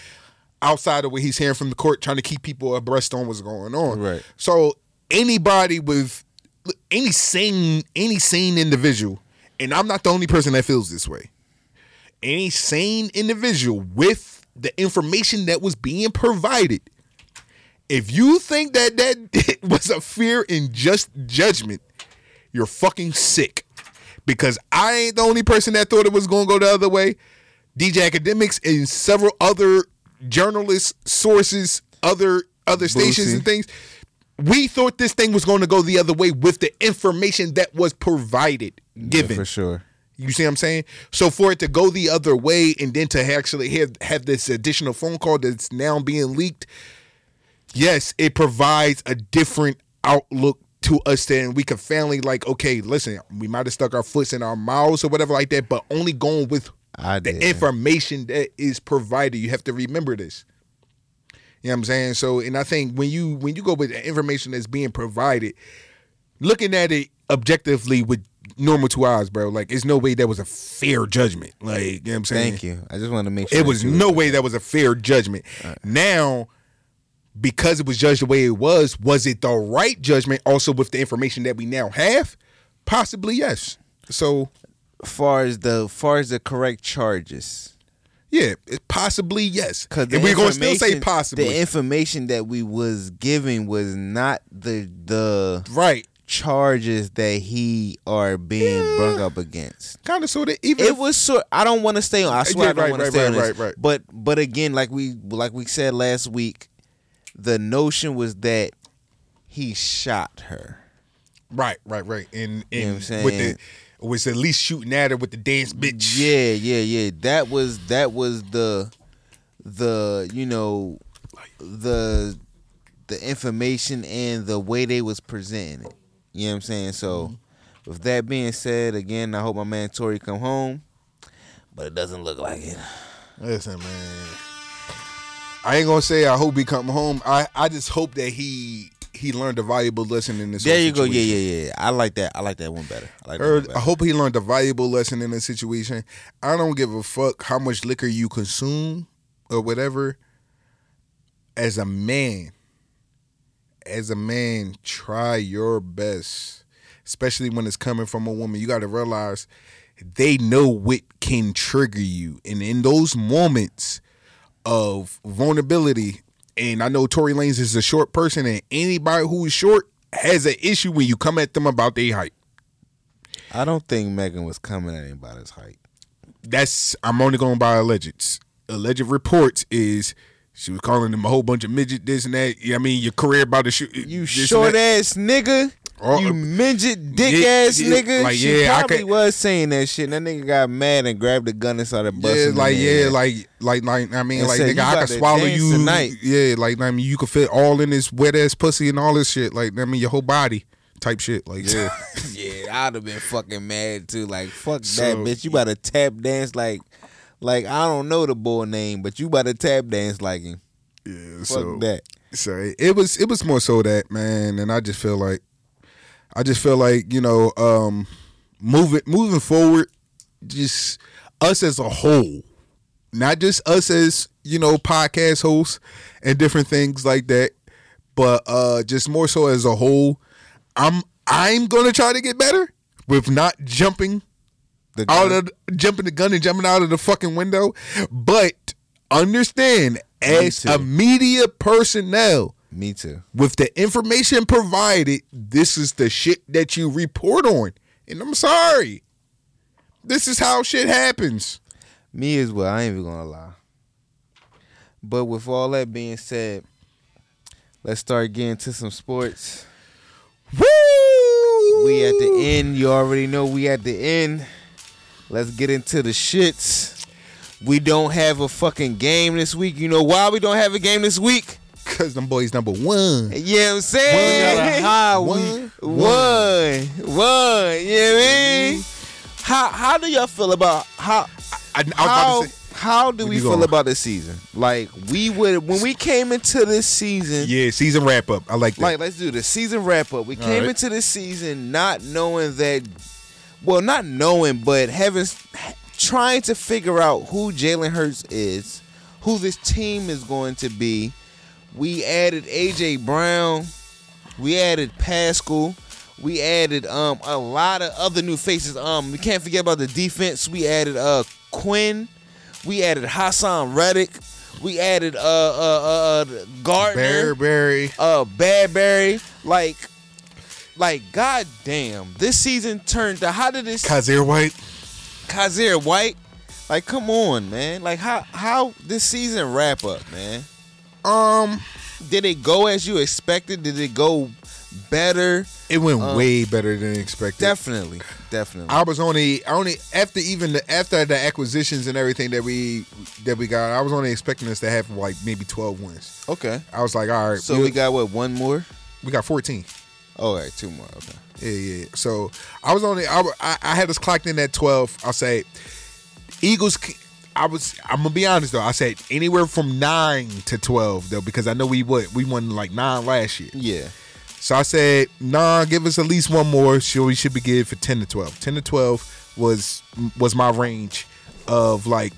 outside of what he's hearing from the court, trying to keep people abreast on what's going on. Right. So anybody with any sane any sane individual, and I'm not the only person that feels this way, any sane individual with the information that was being provided, if you think that that was a fear in just judgment, you're fucking sick, because I ain't the only person that thought it was going to go the other way. D J Academics and several other journalists, sources, other other stations Boosie. and things, we thought this thing was going to go the other way with the information that was provided, given. Yeah, for sure. You see what I'm saying? So for it to go the other way and then to actually have, have this additional phone call that's now being leaked, yes, it provides a different outlook to us then. We can finally like, okay, listen, we might have stuck our foots in our mouths or whatever like that, but only going with I the did. information that is provided. You have to remember this. You know what I'm saying? So, and I think when you when you go with the information that's being provided, looking at it objectively with normal two eyes, bro, like, it's no way that was a fair judgment. Like, you know what I'm saying? Thank you. I just wanted to make sure. It was no way that was a fair judgment. All right. Now, because it was judged the way it was, was it the right judgment also with the information that we now have? Possibly, yes. So, far as the far as the correct charges. Yeah, it possibly yes. And we're gonna still say possibly. The information that we was given was not the the right charges that he are being yeah. brung up against. Kind of sort of. Even it if, was sort. I don't want to stay on. I swear yeah, I don't right, want right, to stay right, on. This. Right, right. But but again, like we like we said last week, the notion was that he shot her. Right, right, right. And, and you know what I'm saying? With the, was at least shooting at her with the dance bitch. Yeah, yeah, yeah. That was that was the the you know the the information and the way they was presenting it. You know what I'm saying? So mm-hmm. with that being said, again, I hope my man Tory come home. But it doesn't look like it. Listen, man. I ain't gonna say I hope he come home. I, I just hope that he He learned a valuable lesson in this situation. There you go. Yeah, yeah, yeah. I like that. I like that one better. I, like that one better. I hope he learned a valuable lesson in this situation. I don't give a fuck how much liquor you consume or whatever. As a man, as a man, try your best, especially when it's coming from a woman. You got to realize they know what can trigger you. And in those moments of vulnerability, and I know Tory Lanez is a short person, and anybody who is short has an issue when you come at them about their height. I don't think Megan was coming at anybody's height. That's, I'm only going by alleged. Alleged reports is she was calling them a whole bunch of midget, this and that. I mean, your career about to shoot. You short ass nigga. Or, you midget dick yeah, ass yeah, nigga. Like, she yeah, probably I was saying that shit. And that nigga got mad and grabbed the gun and started busting. Yeah, like yeah, like like like I mean, and like said, nigga, I can swallow you. Tonight. Yeah, like I mean, you can fit all in this wet ass pussy and all this shit. Like I mean, your whole body type shit. Like yeah, yeah, I'd have been fucking mad too. Like fuck so, that bitch. You about to tap dance like, like I don't know the boy name, but you about to tap dance like him. Yeah, fuck so, that. So it, it was it was more so that, man, and I just feel like. I just feel like, you know, um, moving moving forward, just us as a whole, not just us as, you know, podcast hosts and different things like that, but uh, just more so as a whole, I'm I'm gonna try to get better with not jumping the gun. out of jumping the gun and jumping out of the fucking window. But understand, as a media personnel. Me too. With the information provided, this is the shit that you report on. And I'm sorry. This is how shit happens. Me as well. I ain't even gonna lie. But with all that being said, let's start getting to some sports. Woo! We at the end. You already know we at the end. Let's get into the shits. We don't have a fucking game this week. You know why we don't have a game this week? Cause them boys number one. You know what I'm saying? One, one, one, one. one. You know what I mean? How how do y'all feel about how I, I, how, say, how do we feel going? About this season? Like we would when we came into this season. Yeah, season wrap up. I like that. Like let's do the season wrap up. We All came right. into this season not knowing that, well, not knowing, but having trying to figure out who Jalen Hurts is, who this team is going to be. We added A J Brown. We added Pascal. We added um a lot of other new faces. Um, we can't forget about the defense. We added uh Quinn. We added Hassan Reddick. We added uh uh uh Gardner. Barberry. Uh Barberry. Like, like goddamn, this season turned to how did this? Kazir White. Kazir White. Like, come on, man. Like, how how this season wrap up, man. Um, did it go as you expected? Did it go better? It went um, way better than expected. Definitely, definitely. I was only, I only after even the, after the acquisitions and everything that we that we got, I was only expecting us to have like maybe twelve wins. Okay, I was like, all right. So we, we got what one more? We got fourteen. Oh, all right, two more. Okay. Yeah, yeah. So I was only, I I had us clocked in at twelve. I'll say, Eagles. I was. I'm gonna be honest though. I said anywhere from nine to twelve though, because I know we what we won like nine last year. Yeah. So I said, nah, give us at least one more. Sure, we should be good for ten to twelve. Ten to twelve was was my range of like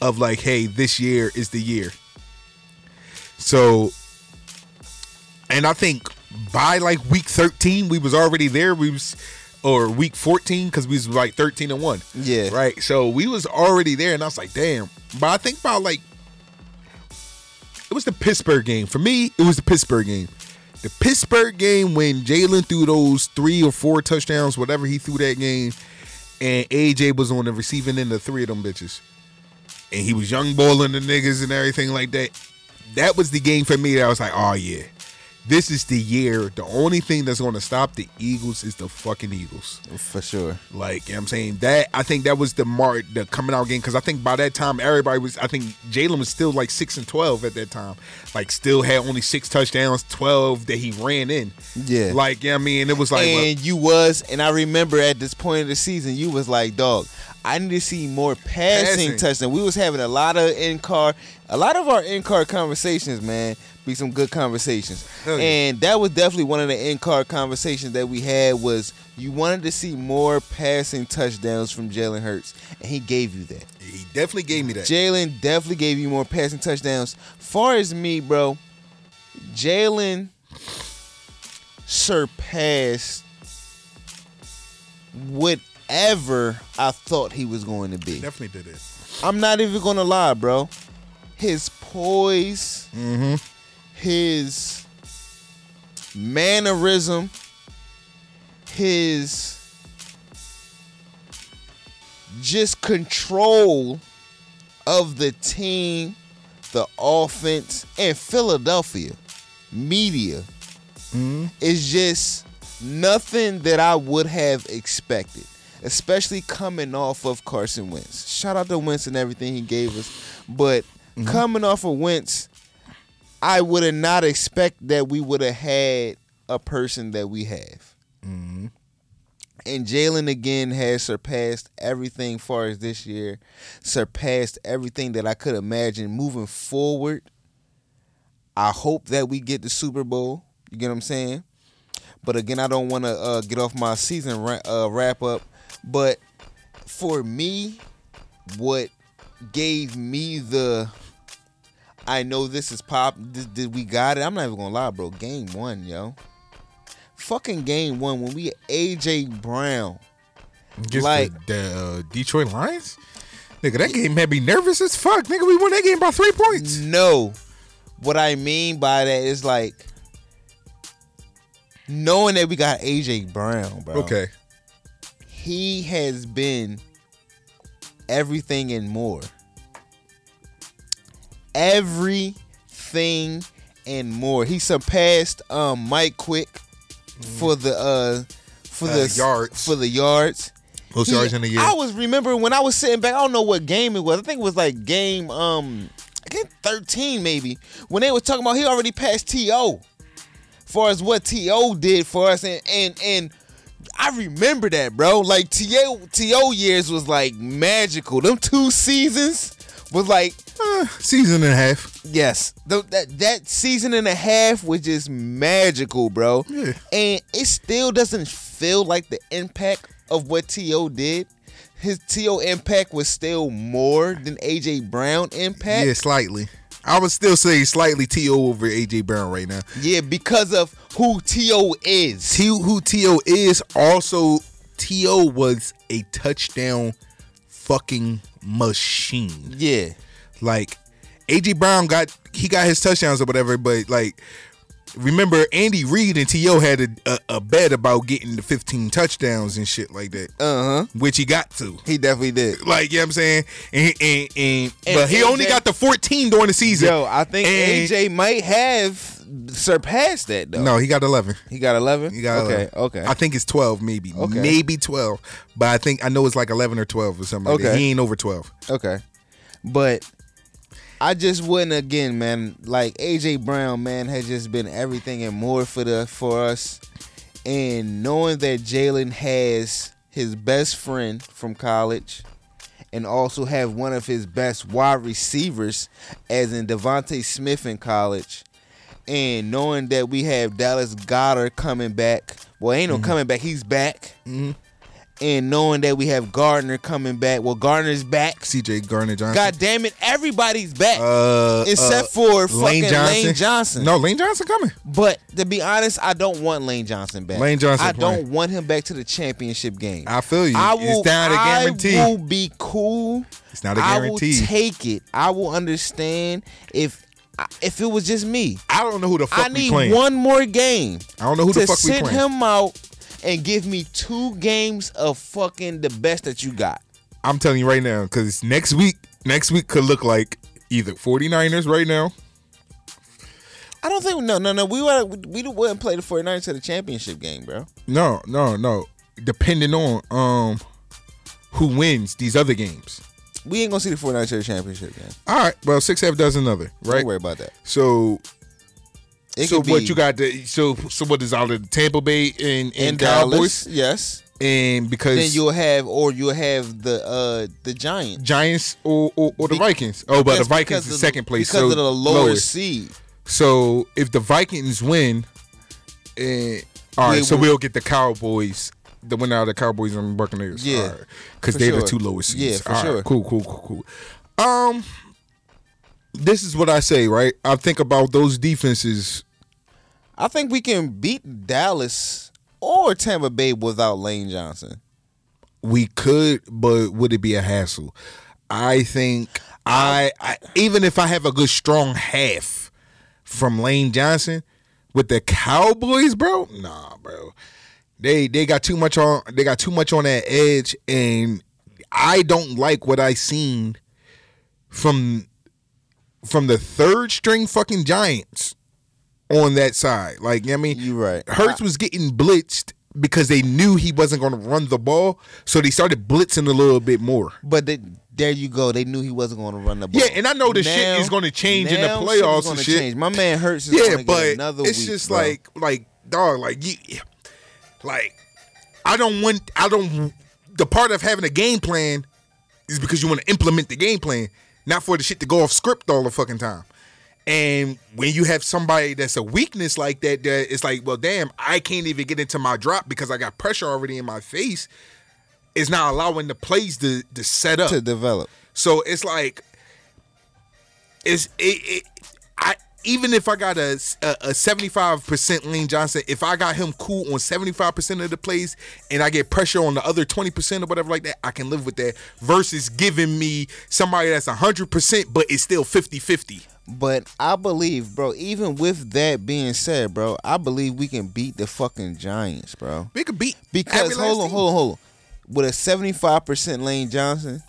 of like, hey, this year is the year. So, and I think by like week thirteen, we was already there. We was. Or week fourteen, because we was like thirteen and one. Yeah. Right? So we was already there, and I was like, damn. But I think about, like, it was the Pittsburgh game. For me, it was the Pittsburgh game. The Pittsburgh game when Jalen threw those three or four touchdowns, whatever he threw that game, and A J was on the receiving end of three of them bitches. And he was young balling the niggas and everything like that. That was the game for me that I was like, oh, yeah. This is the year. The only thing that's going to stop the Eagles is the fucking Eagles. For sure. Like, you know what I'm saying? That, I think that was the mark, the coming out game. Because I think by that time, everybody was, I think Jalen was still like six and twelve at that time. Like, still had only six touchdowns, twelve that he ran in. Yeah. Like, you know what I mean? It was like. And well, you was, and I remember at this point of the season, you was like, dog, I need to see more passing, passing. touchdowns. We was having a lot of in-car, a lot of our in-car conversations, man. Be some good conversations. Yeah. And that was definitely one of the in-car conversations that we had was you wanted to see more passing touchdowns from Jalen Hurts, and he gave you that. He definitely gave me that. Jalen definitely gave you more passing touchdowns. Far as me, bro, Jalen surpassed what ever I thought he was going to be. Definitely did it. I'm not even going to lie, bro. His poise, mm-hmm. his mannerism, his just control of the team, the offense, and Philadelphia media mm-hmm. is just nothing that I would have expected, especially coming off of Carson Wentz. Shout out to Wentz and everything he gave us, but mm-hmm. coming off of Wentz, I would have not expect that we would have had a person that we have. Mm-hmm. And Jalen, again, has surpassed everything far as this year, surpassed everything that I could imagine moving forward. I hope that we get the Super Bowl. You get what I'm saying? But, again, I don't want to uh, get off my season ra- uh, wrap-up. But for me, what gave me the, I know this is pop, did, did we got it? I'm not even going to lie, bro. Game one, yo. Fucking game one when we A J Brown. Just like the, the uh, Detroit Lions? Nigga, that game had me nervous as fuck. Nigga, we won that game by three points. No. What I mean by that is like knowing that we got A J Brown, bro. Okay. He has been everything and more. Everything and more. He surpassed um, Mike Quick. For the uh, for uh, the yards, for the yards, most yards in the year. I was remembering when I was sitting back. I don't know what game it was. I think it was like game um, I think thirteen maybe. When they were talking about he already passed T O, as far as what T O did for us, and and and I remember that, bro. Like T O T O years was like magical. Them two seasons was like uh, season and a half. Yes, the, that that season and a half was just magical, bro. Yeah. And it still doesn't feel like the impact of what T O did. His T O impact was still more than A J Brown impact. Yeah, slightly. I would still say slightly T O over A J Brown right now. Yeah, because of who T O is. T- who T O is. Also, T O was a touchdown fucking machine. Yeah, like. A J Brown got he got his touchdowns or whatever, but like remember Andy Reid and T O had a, a, a bet about getting the fifteen touchdowns and shit like that. Uh huh. Which he got to. He definitely did. Like you know what I'm saying, and and, and, and but he A J, only got the fourteen during the season. Yo, I think and, A J might have surpassed that though. No, he got eleven. He got eleven. He got okay. eleven. Okay. I think it's twelve, maybe, okay. maybe twelve, but I think I know it's like eleven or twelve or something. Okay. Like that. He ain't over twelve. Okay, but. I just wouldn't again, man. Like A J Brown, man, has just been everything and more for the for us. And knowing that Jalen has his best friend from college, and also have one of his best wide receivers, as in Devontae Smith in college, and knowing that we have Dallas Goedert coming back. Well, ain't no mm-hmm. coming back. He's back. Mm-hmm. And knowing that we have Gardner coming back. Well, Gardner's back. C J Gardner Johnson. God damn it. Everybody's back. Uh, except uh, for fucking Lane Johnson. Lane Johnson. No, Lane Johnson coming. But to be honest, I don't want Lane Johnson back. Lane Johnson I playing. Don't want him back to the championship game. I feel you. I will, it's not a guarantee. I will be cool. It's not a guarantee. I will take it. I will understand if if it was just me. I don't know who the fuck I we playing. I need one more game. I don't know who the fuck we playing. To sit him out. And give me two games of fucking the best that you got. I'm telling you right now, because next week, next week could look like either 49ers right now. I don't think, no, no, no. We, were, we wouldn't play the 49ers to the championship game, bro. No, no, no. Depending on um, who wins these other games. We ain't going to see the 49ers to the championship game. All right. Well, six F does another, right? Don't worry about that. So... It so what you got? The, so so what is out of Tampa Bay and, and, and Cowboys? Dallas, yes, and because then you'll have or you'll have the uh, the Giants, Giants or or, or the Be- Vikings. Oh, but the Vikings is second place because so of the lower, lower seed. So if the Vikings win, uh, all right, yeah, so we'll, we'll get the Cowboys, the winner of the Cowboys and Buccaneers, yeah, because right, they're sure. the two lowest seeds. Yeah, for all sure. Right, cool, cool, cool, cool. Um. This is what I say, right? I think about those defenses. I think we can beat Dallas or Tampa Bay without Lane Johnson. we could, but would it be a hassle? I think I, I even if I have a good strong half from Lane Johnson with the Cowboys, bro. Nah, bro. They they got too much on they got too much on that edge, and I don't like what I seen from from the third string fucking Giants on that side. Like, you know what I mean? You're right. Hurts was getting blitzed because they knew he wasn't going to run the ball, so they started blitzing a little bit more. But they, there you go. They knew he wasn't going to run the ball. Yeah, and I know this now, shit is going to change in the playoffs and shit. Change. My man Hurts is yeah, going to get another week. Yeah, but it's just bro. like, like, dog, like, you, like, I don't want, I don't, the part of having a game plan is because you want to implement the game plan, not for the shit to go off script all the fucking time. And when you have somebody that's a weakness like that, that it's like, well, damn, I can't even get into my drop because I got pressure already in my face. It's not allowing the plays to, to set up. To develop. So it's like, it's it, it, I even if I got a, a seventy-five percent Lane Johnson, if I got him cool on seventy-five percent of the plays and I get pressure on the other twenty percent or whatever like that, I can live with that versus giving me somebody that's one hundred percent but it's still fifty-fifty. But I believe, bro, even with that being said, bro, I believe we can beat the fucking Giants, bro. We can beat. Because, hold on, hold on, hold on. With a seventy-five percent Lane Johnson,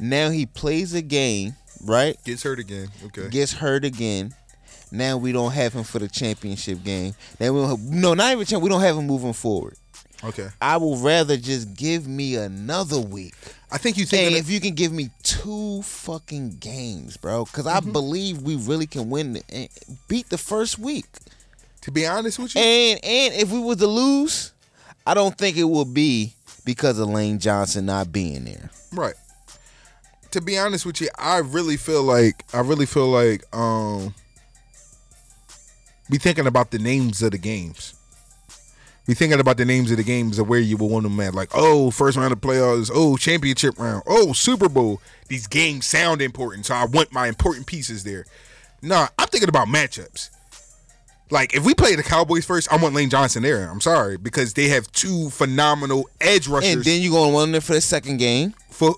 now he plays a game, right? Gets hurt again. Okay. Gets hurt again. Now we don't have him for the championship game. Now we don't have, no, not even champ. We don't have him moving forward. Okay. I would rather just give me another week. I think you think if you can give me two fucking games, bro, because mm-hmm. I believe we really can win and beat the first week. To be honest with you, and and if we were to lose, I don't think it would be because of Lane Johnson not being there. Right. To be honest with you, I really feel like I really feel like um, we thinking about the names of the games. You're thinking about the names of the games of where you will want them at. Like, oh, first round of playoffs. Oh, championship round. Oh, Super Bowl. These games sound important, so I want my important pieces there. Nah, I'm thinking about matchups. Like, if we play the Cowboys first, I want Lane Johnson there. I'm sorry, because they have two phenomenal edge rushers. And then you're going to want him there for the second game. For,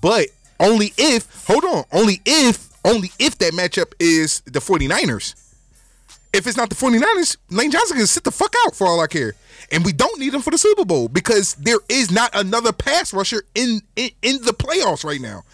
but only if, hold on, only if, only if that matchup is the 49ers. If it's not the 49ers, Lane Johnson can sit the fuck out for all I care. And we don't need him for the Super Bowl because there is not another pass rusher in, in, in the playoffs right now.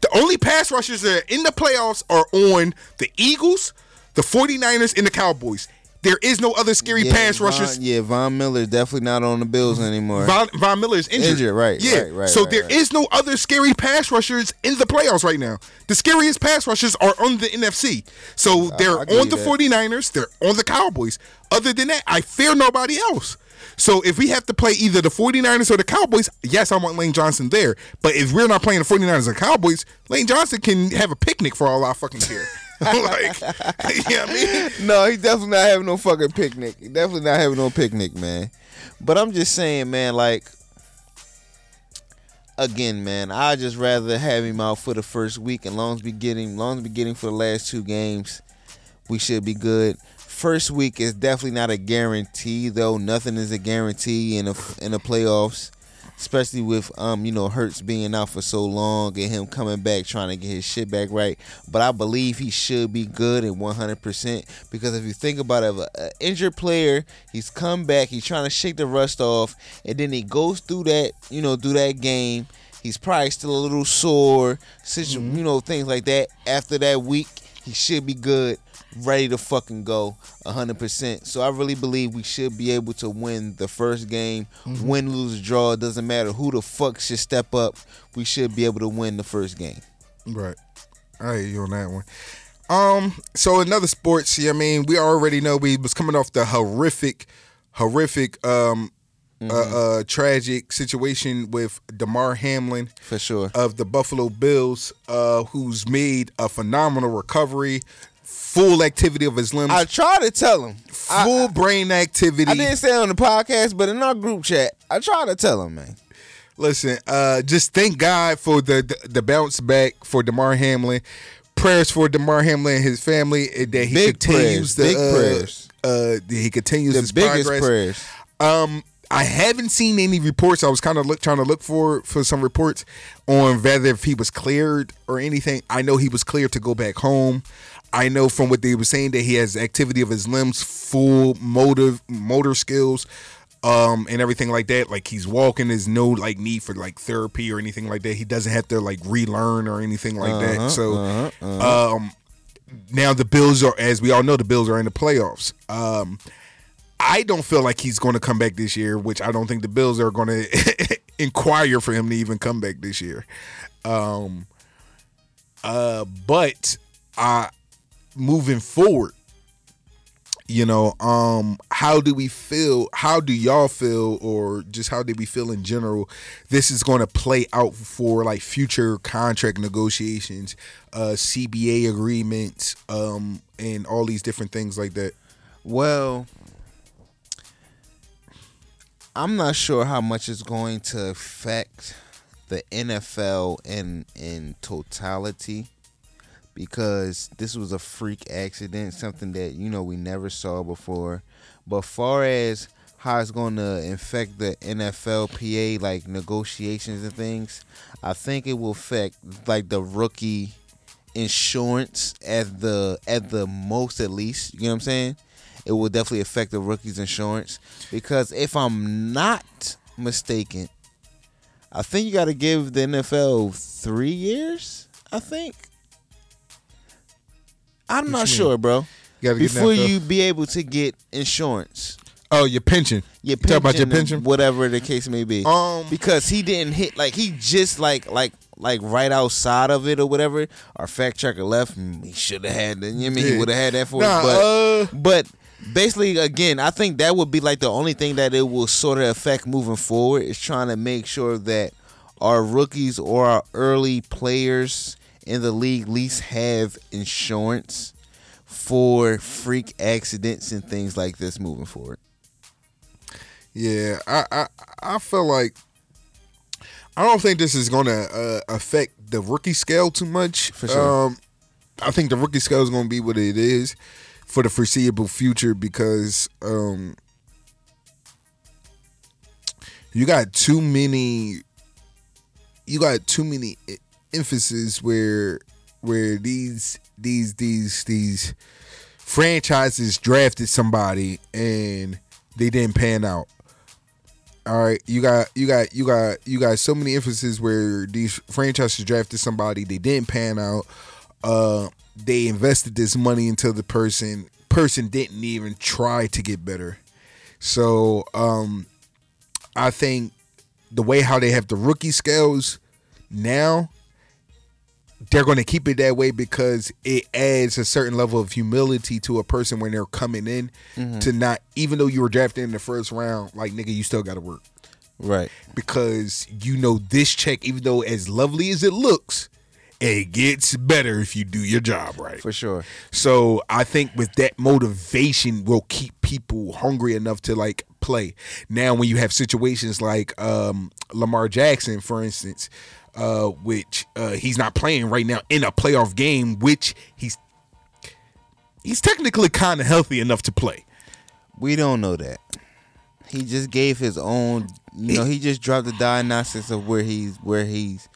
The only pass rushers that are in the playoffs are on the Eagles, the 49ers, and the Cowboys. There is no other scary yeah, pass Von, rushers. Yeah, Von Miller is definitely not on the Bills anymore. Von, Von Miller is injured. Injured, right, yeah. right, right. So right, there right. is no other scary pass rushers in the playoffs right now. The scariest pass rushers are on the N F C. So they're I, I on the that. 49ers, they're on the Cowboys. Other than that, I fear nobody else. So if we have to play either the 49ers or the Cowboys, yes, I want Lane Johnson there. But if we're not playing the 49ers or the Cowboys, Lane Johnson can have a picnic for all I fucking care. Like, you know what I mean? No, he's definitely not having no fucking picnic. He definitely not having no picnic, man. But I'm just saying, man, like, again, man, I'd just rather have him out for the first week. And long as we get him, long as we get him for the last two games, we should be good. First week is definitely not a guarantee, though. Nothing is a guarantee in a, in the playoffs, especially with um you know Hurts being out for so long and him coming back trying to get his shit back right. But I believe he should be good at one hundred percent because if you think about it, an injured player, he's come back, he's trying to shake the rust off, and then he goes through that, you know, through that game. He's probably still a little sore, situ- mm-hmm. you know, things like that. After that week, he should be good, ready to fucking go one hundred percent. So I really believe we should be able to win the first game. Mm-hmm. Win, lose, draw, it doesn't matter who the fuck should step up. We should be able to win the first game. Right. I hear you on that one. Um, so in other sports, I mean, we already know we was coming off the horrific, horrific, um, mm-hmm. uh, uh, tragic situation with Damar Hamlin. For sure. Of the Buffalo Bills, uh, who's made a phenomenal recovery. Full activity of his limbs. I tried to tell him. Full I, brain activity. I didn't say it on the podcast, but in our group chat, I tried to tell him, man. Listen, uh, just thank God for the, the the bounce back for Damar Hamlin. Prayers for Damar Hamlin and his family that he big continues prayers, the big uh, prayers. Uh, that he continues the his biggest progress. Prayers. Um, I haven't seen any reports. I was kind of look, trying to look for for some reports on whether if he was cleared or anything. I know he was cleared to go back home. I know from what they were saying that he has activity of his limbs, full motive, motor skills, um, and everything like that. Like he's walking, there's no like need for like therapy or anything like that. He doesn't have to like relearn or anything like uh-huh, that. So uh-huh, uh-huh. Um, now the Bills are, as we all know, the Bills are in the playoffs. Um, I don't feel like he's going to come back this year, which I don't think the Bills are going to inquire for him to even come back this year. Um, uh, but I, moving forward, you know, um, how do we feel? How do y'all feel, or just how did we feel in general? This is going to play out for like future contract negotiations, uh, C B A agreements, um, and all these different things like that. Well, I'm not sure how much it's going to affect the N F L in in totality, because this was a freak accident, something that, you know, we never saw before. But far as how it's going to affect the N F L P A, like negotiations and things, I think it will affect like the rookie insurance at the at the most, at least. You know what I'm saying? It will definitely affect the rookie's insurance, because if I'm not mistaken, I think you got to give the N F L three years. I think. I'm what not sure, bro. You Before you be able to get insurance. Oh, your pension. Your pension. You talk about your pension, whatever the case may be. Um, because he didn't hit like he just like like like right outside of it or whatever. Our fact checker left. He should have had. You know what I mean? Yeah. He would have had that for nah, us, but. Uh, but basically, again, I think that would be like the only thing that it will sort of affect moving forward, is trying to make sure that our rookies or our early players in the league at least have insurance for freak accidents and things like this moving forward. Yeah, I I, I feel like I don't think this is going to uh, affect the rookie scale too much. For sure. Um, I think the rookie scale is going to be what it is for the foreseeable future, because um, you got too many, you got too many emphasis where where these these these these franchises drafted somebody and they didn't pan out. All right, you got you got you got you got so many emphasis where these franchises drafted somebody, they didn't pan out. Uh, they invested this money into the person. Person didn't even try to get better. So um, I think the way how they have the rookie scales now, they're going to keep it that way, because it adds a certain level of humility to a person when they're coming in, mm-hmm. to not, even though you were drafted in the first round, like, nigga, you still got to work. Right. Because you know this check, even though as lovely as it looks, it gets better if you do your job right. For sure. So I think with that motivation will keep people hungry enough to like play. Now when you have situations like um, Lamar Jackson, for instance, uh, which uh, he's not playing right now in a playoff game, which he's he's technically kind of healthy enough to play. We don't know that. He just gave his own, you know, he just dropped the diagnosis of where he's where he's.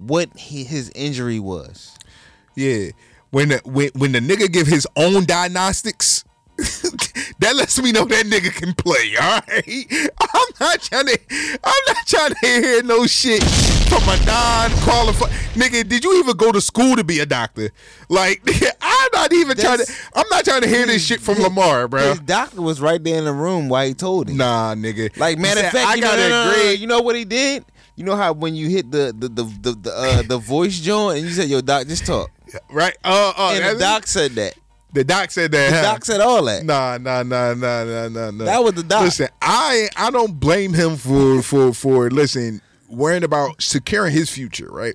What he, his injury was. Yeah. When the, when, when the nigga give his own diagnostics, that lets me know that nigga can play, all right? I'm not trying to, I'm not trying to hear no shit from a non-qualified nigga. Did you even go to school to be a doctor? Like, nigga, I'm not even That's, trying to, I'm not trying to hear this shit from his, Lamar, bro. His doctor was right there in the room while he told him. Nah, nigga. Like, matter of fact, I got a grade. You know what he did? You know how when you hit the the the the, the, uh, the voice joint and you said, "Yo, doc, just talk." Right? Uh, uh, and the doc said that. The doc said that. The huh? doc said all that. Nah, nah, nah, nah, nah, nah, nah. That was the doc. Listen, I I don't blame him for for for listen worrying about securing his future, right?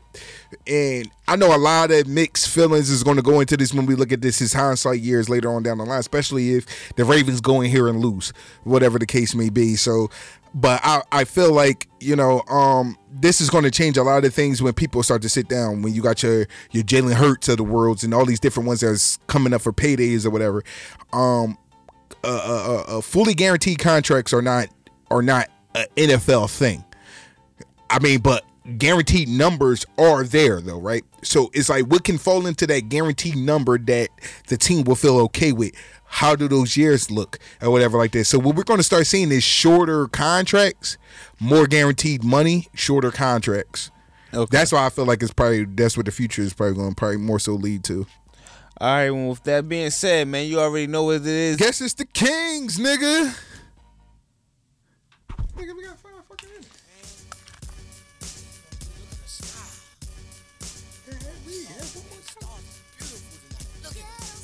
And I know a lot of mixed feelings is going to go into this when we look at this. His hindsight years later on down the line, especially if the Ravens go in here and lose, whatever the case may be. So. But I, I feel like, you know, um, this is going to change a lot of things when people start to sit down, when you got your, your Jalen Hurts of the worlds and all these different ones that's coming up for paydays or whatever. Um, uh, uh, uh, fully guaranteed contracts are not are not an N F L thing. I mean, but guaranteed numbers are there, though, right? So it's like, what can fall into that guaranteed number that the team will feel okay with? How do those years look or whatever like that? So what we're going to start seeing is shorter contracts, more guaranteed money, shorter contracts. Okay. That's why I feel like it's probably, that's what the future is probably going to probably more so lead to. All right, well, with that being said, man, you already know what it is. Guess it's the Kings, nigga. Nigga, we got five fucking minutes. Look at the sky. Look at that. Beautiful. Look at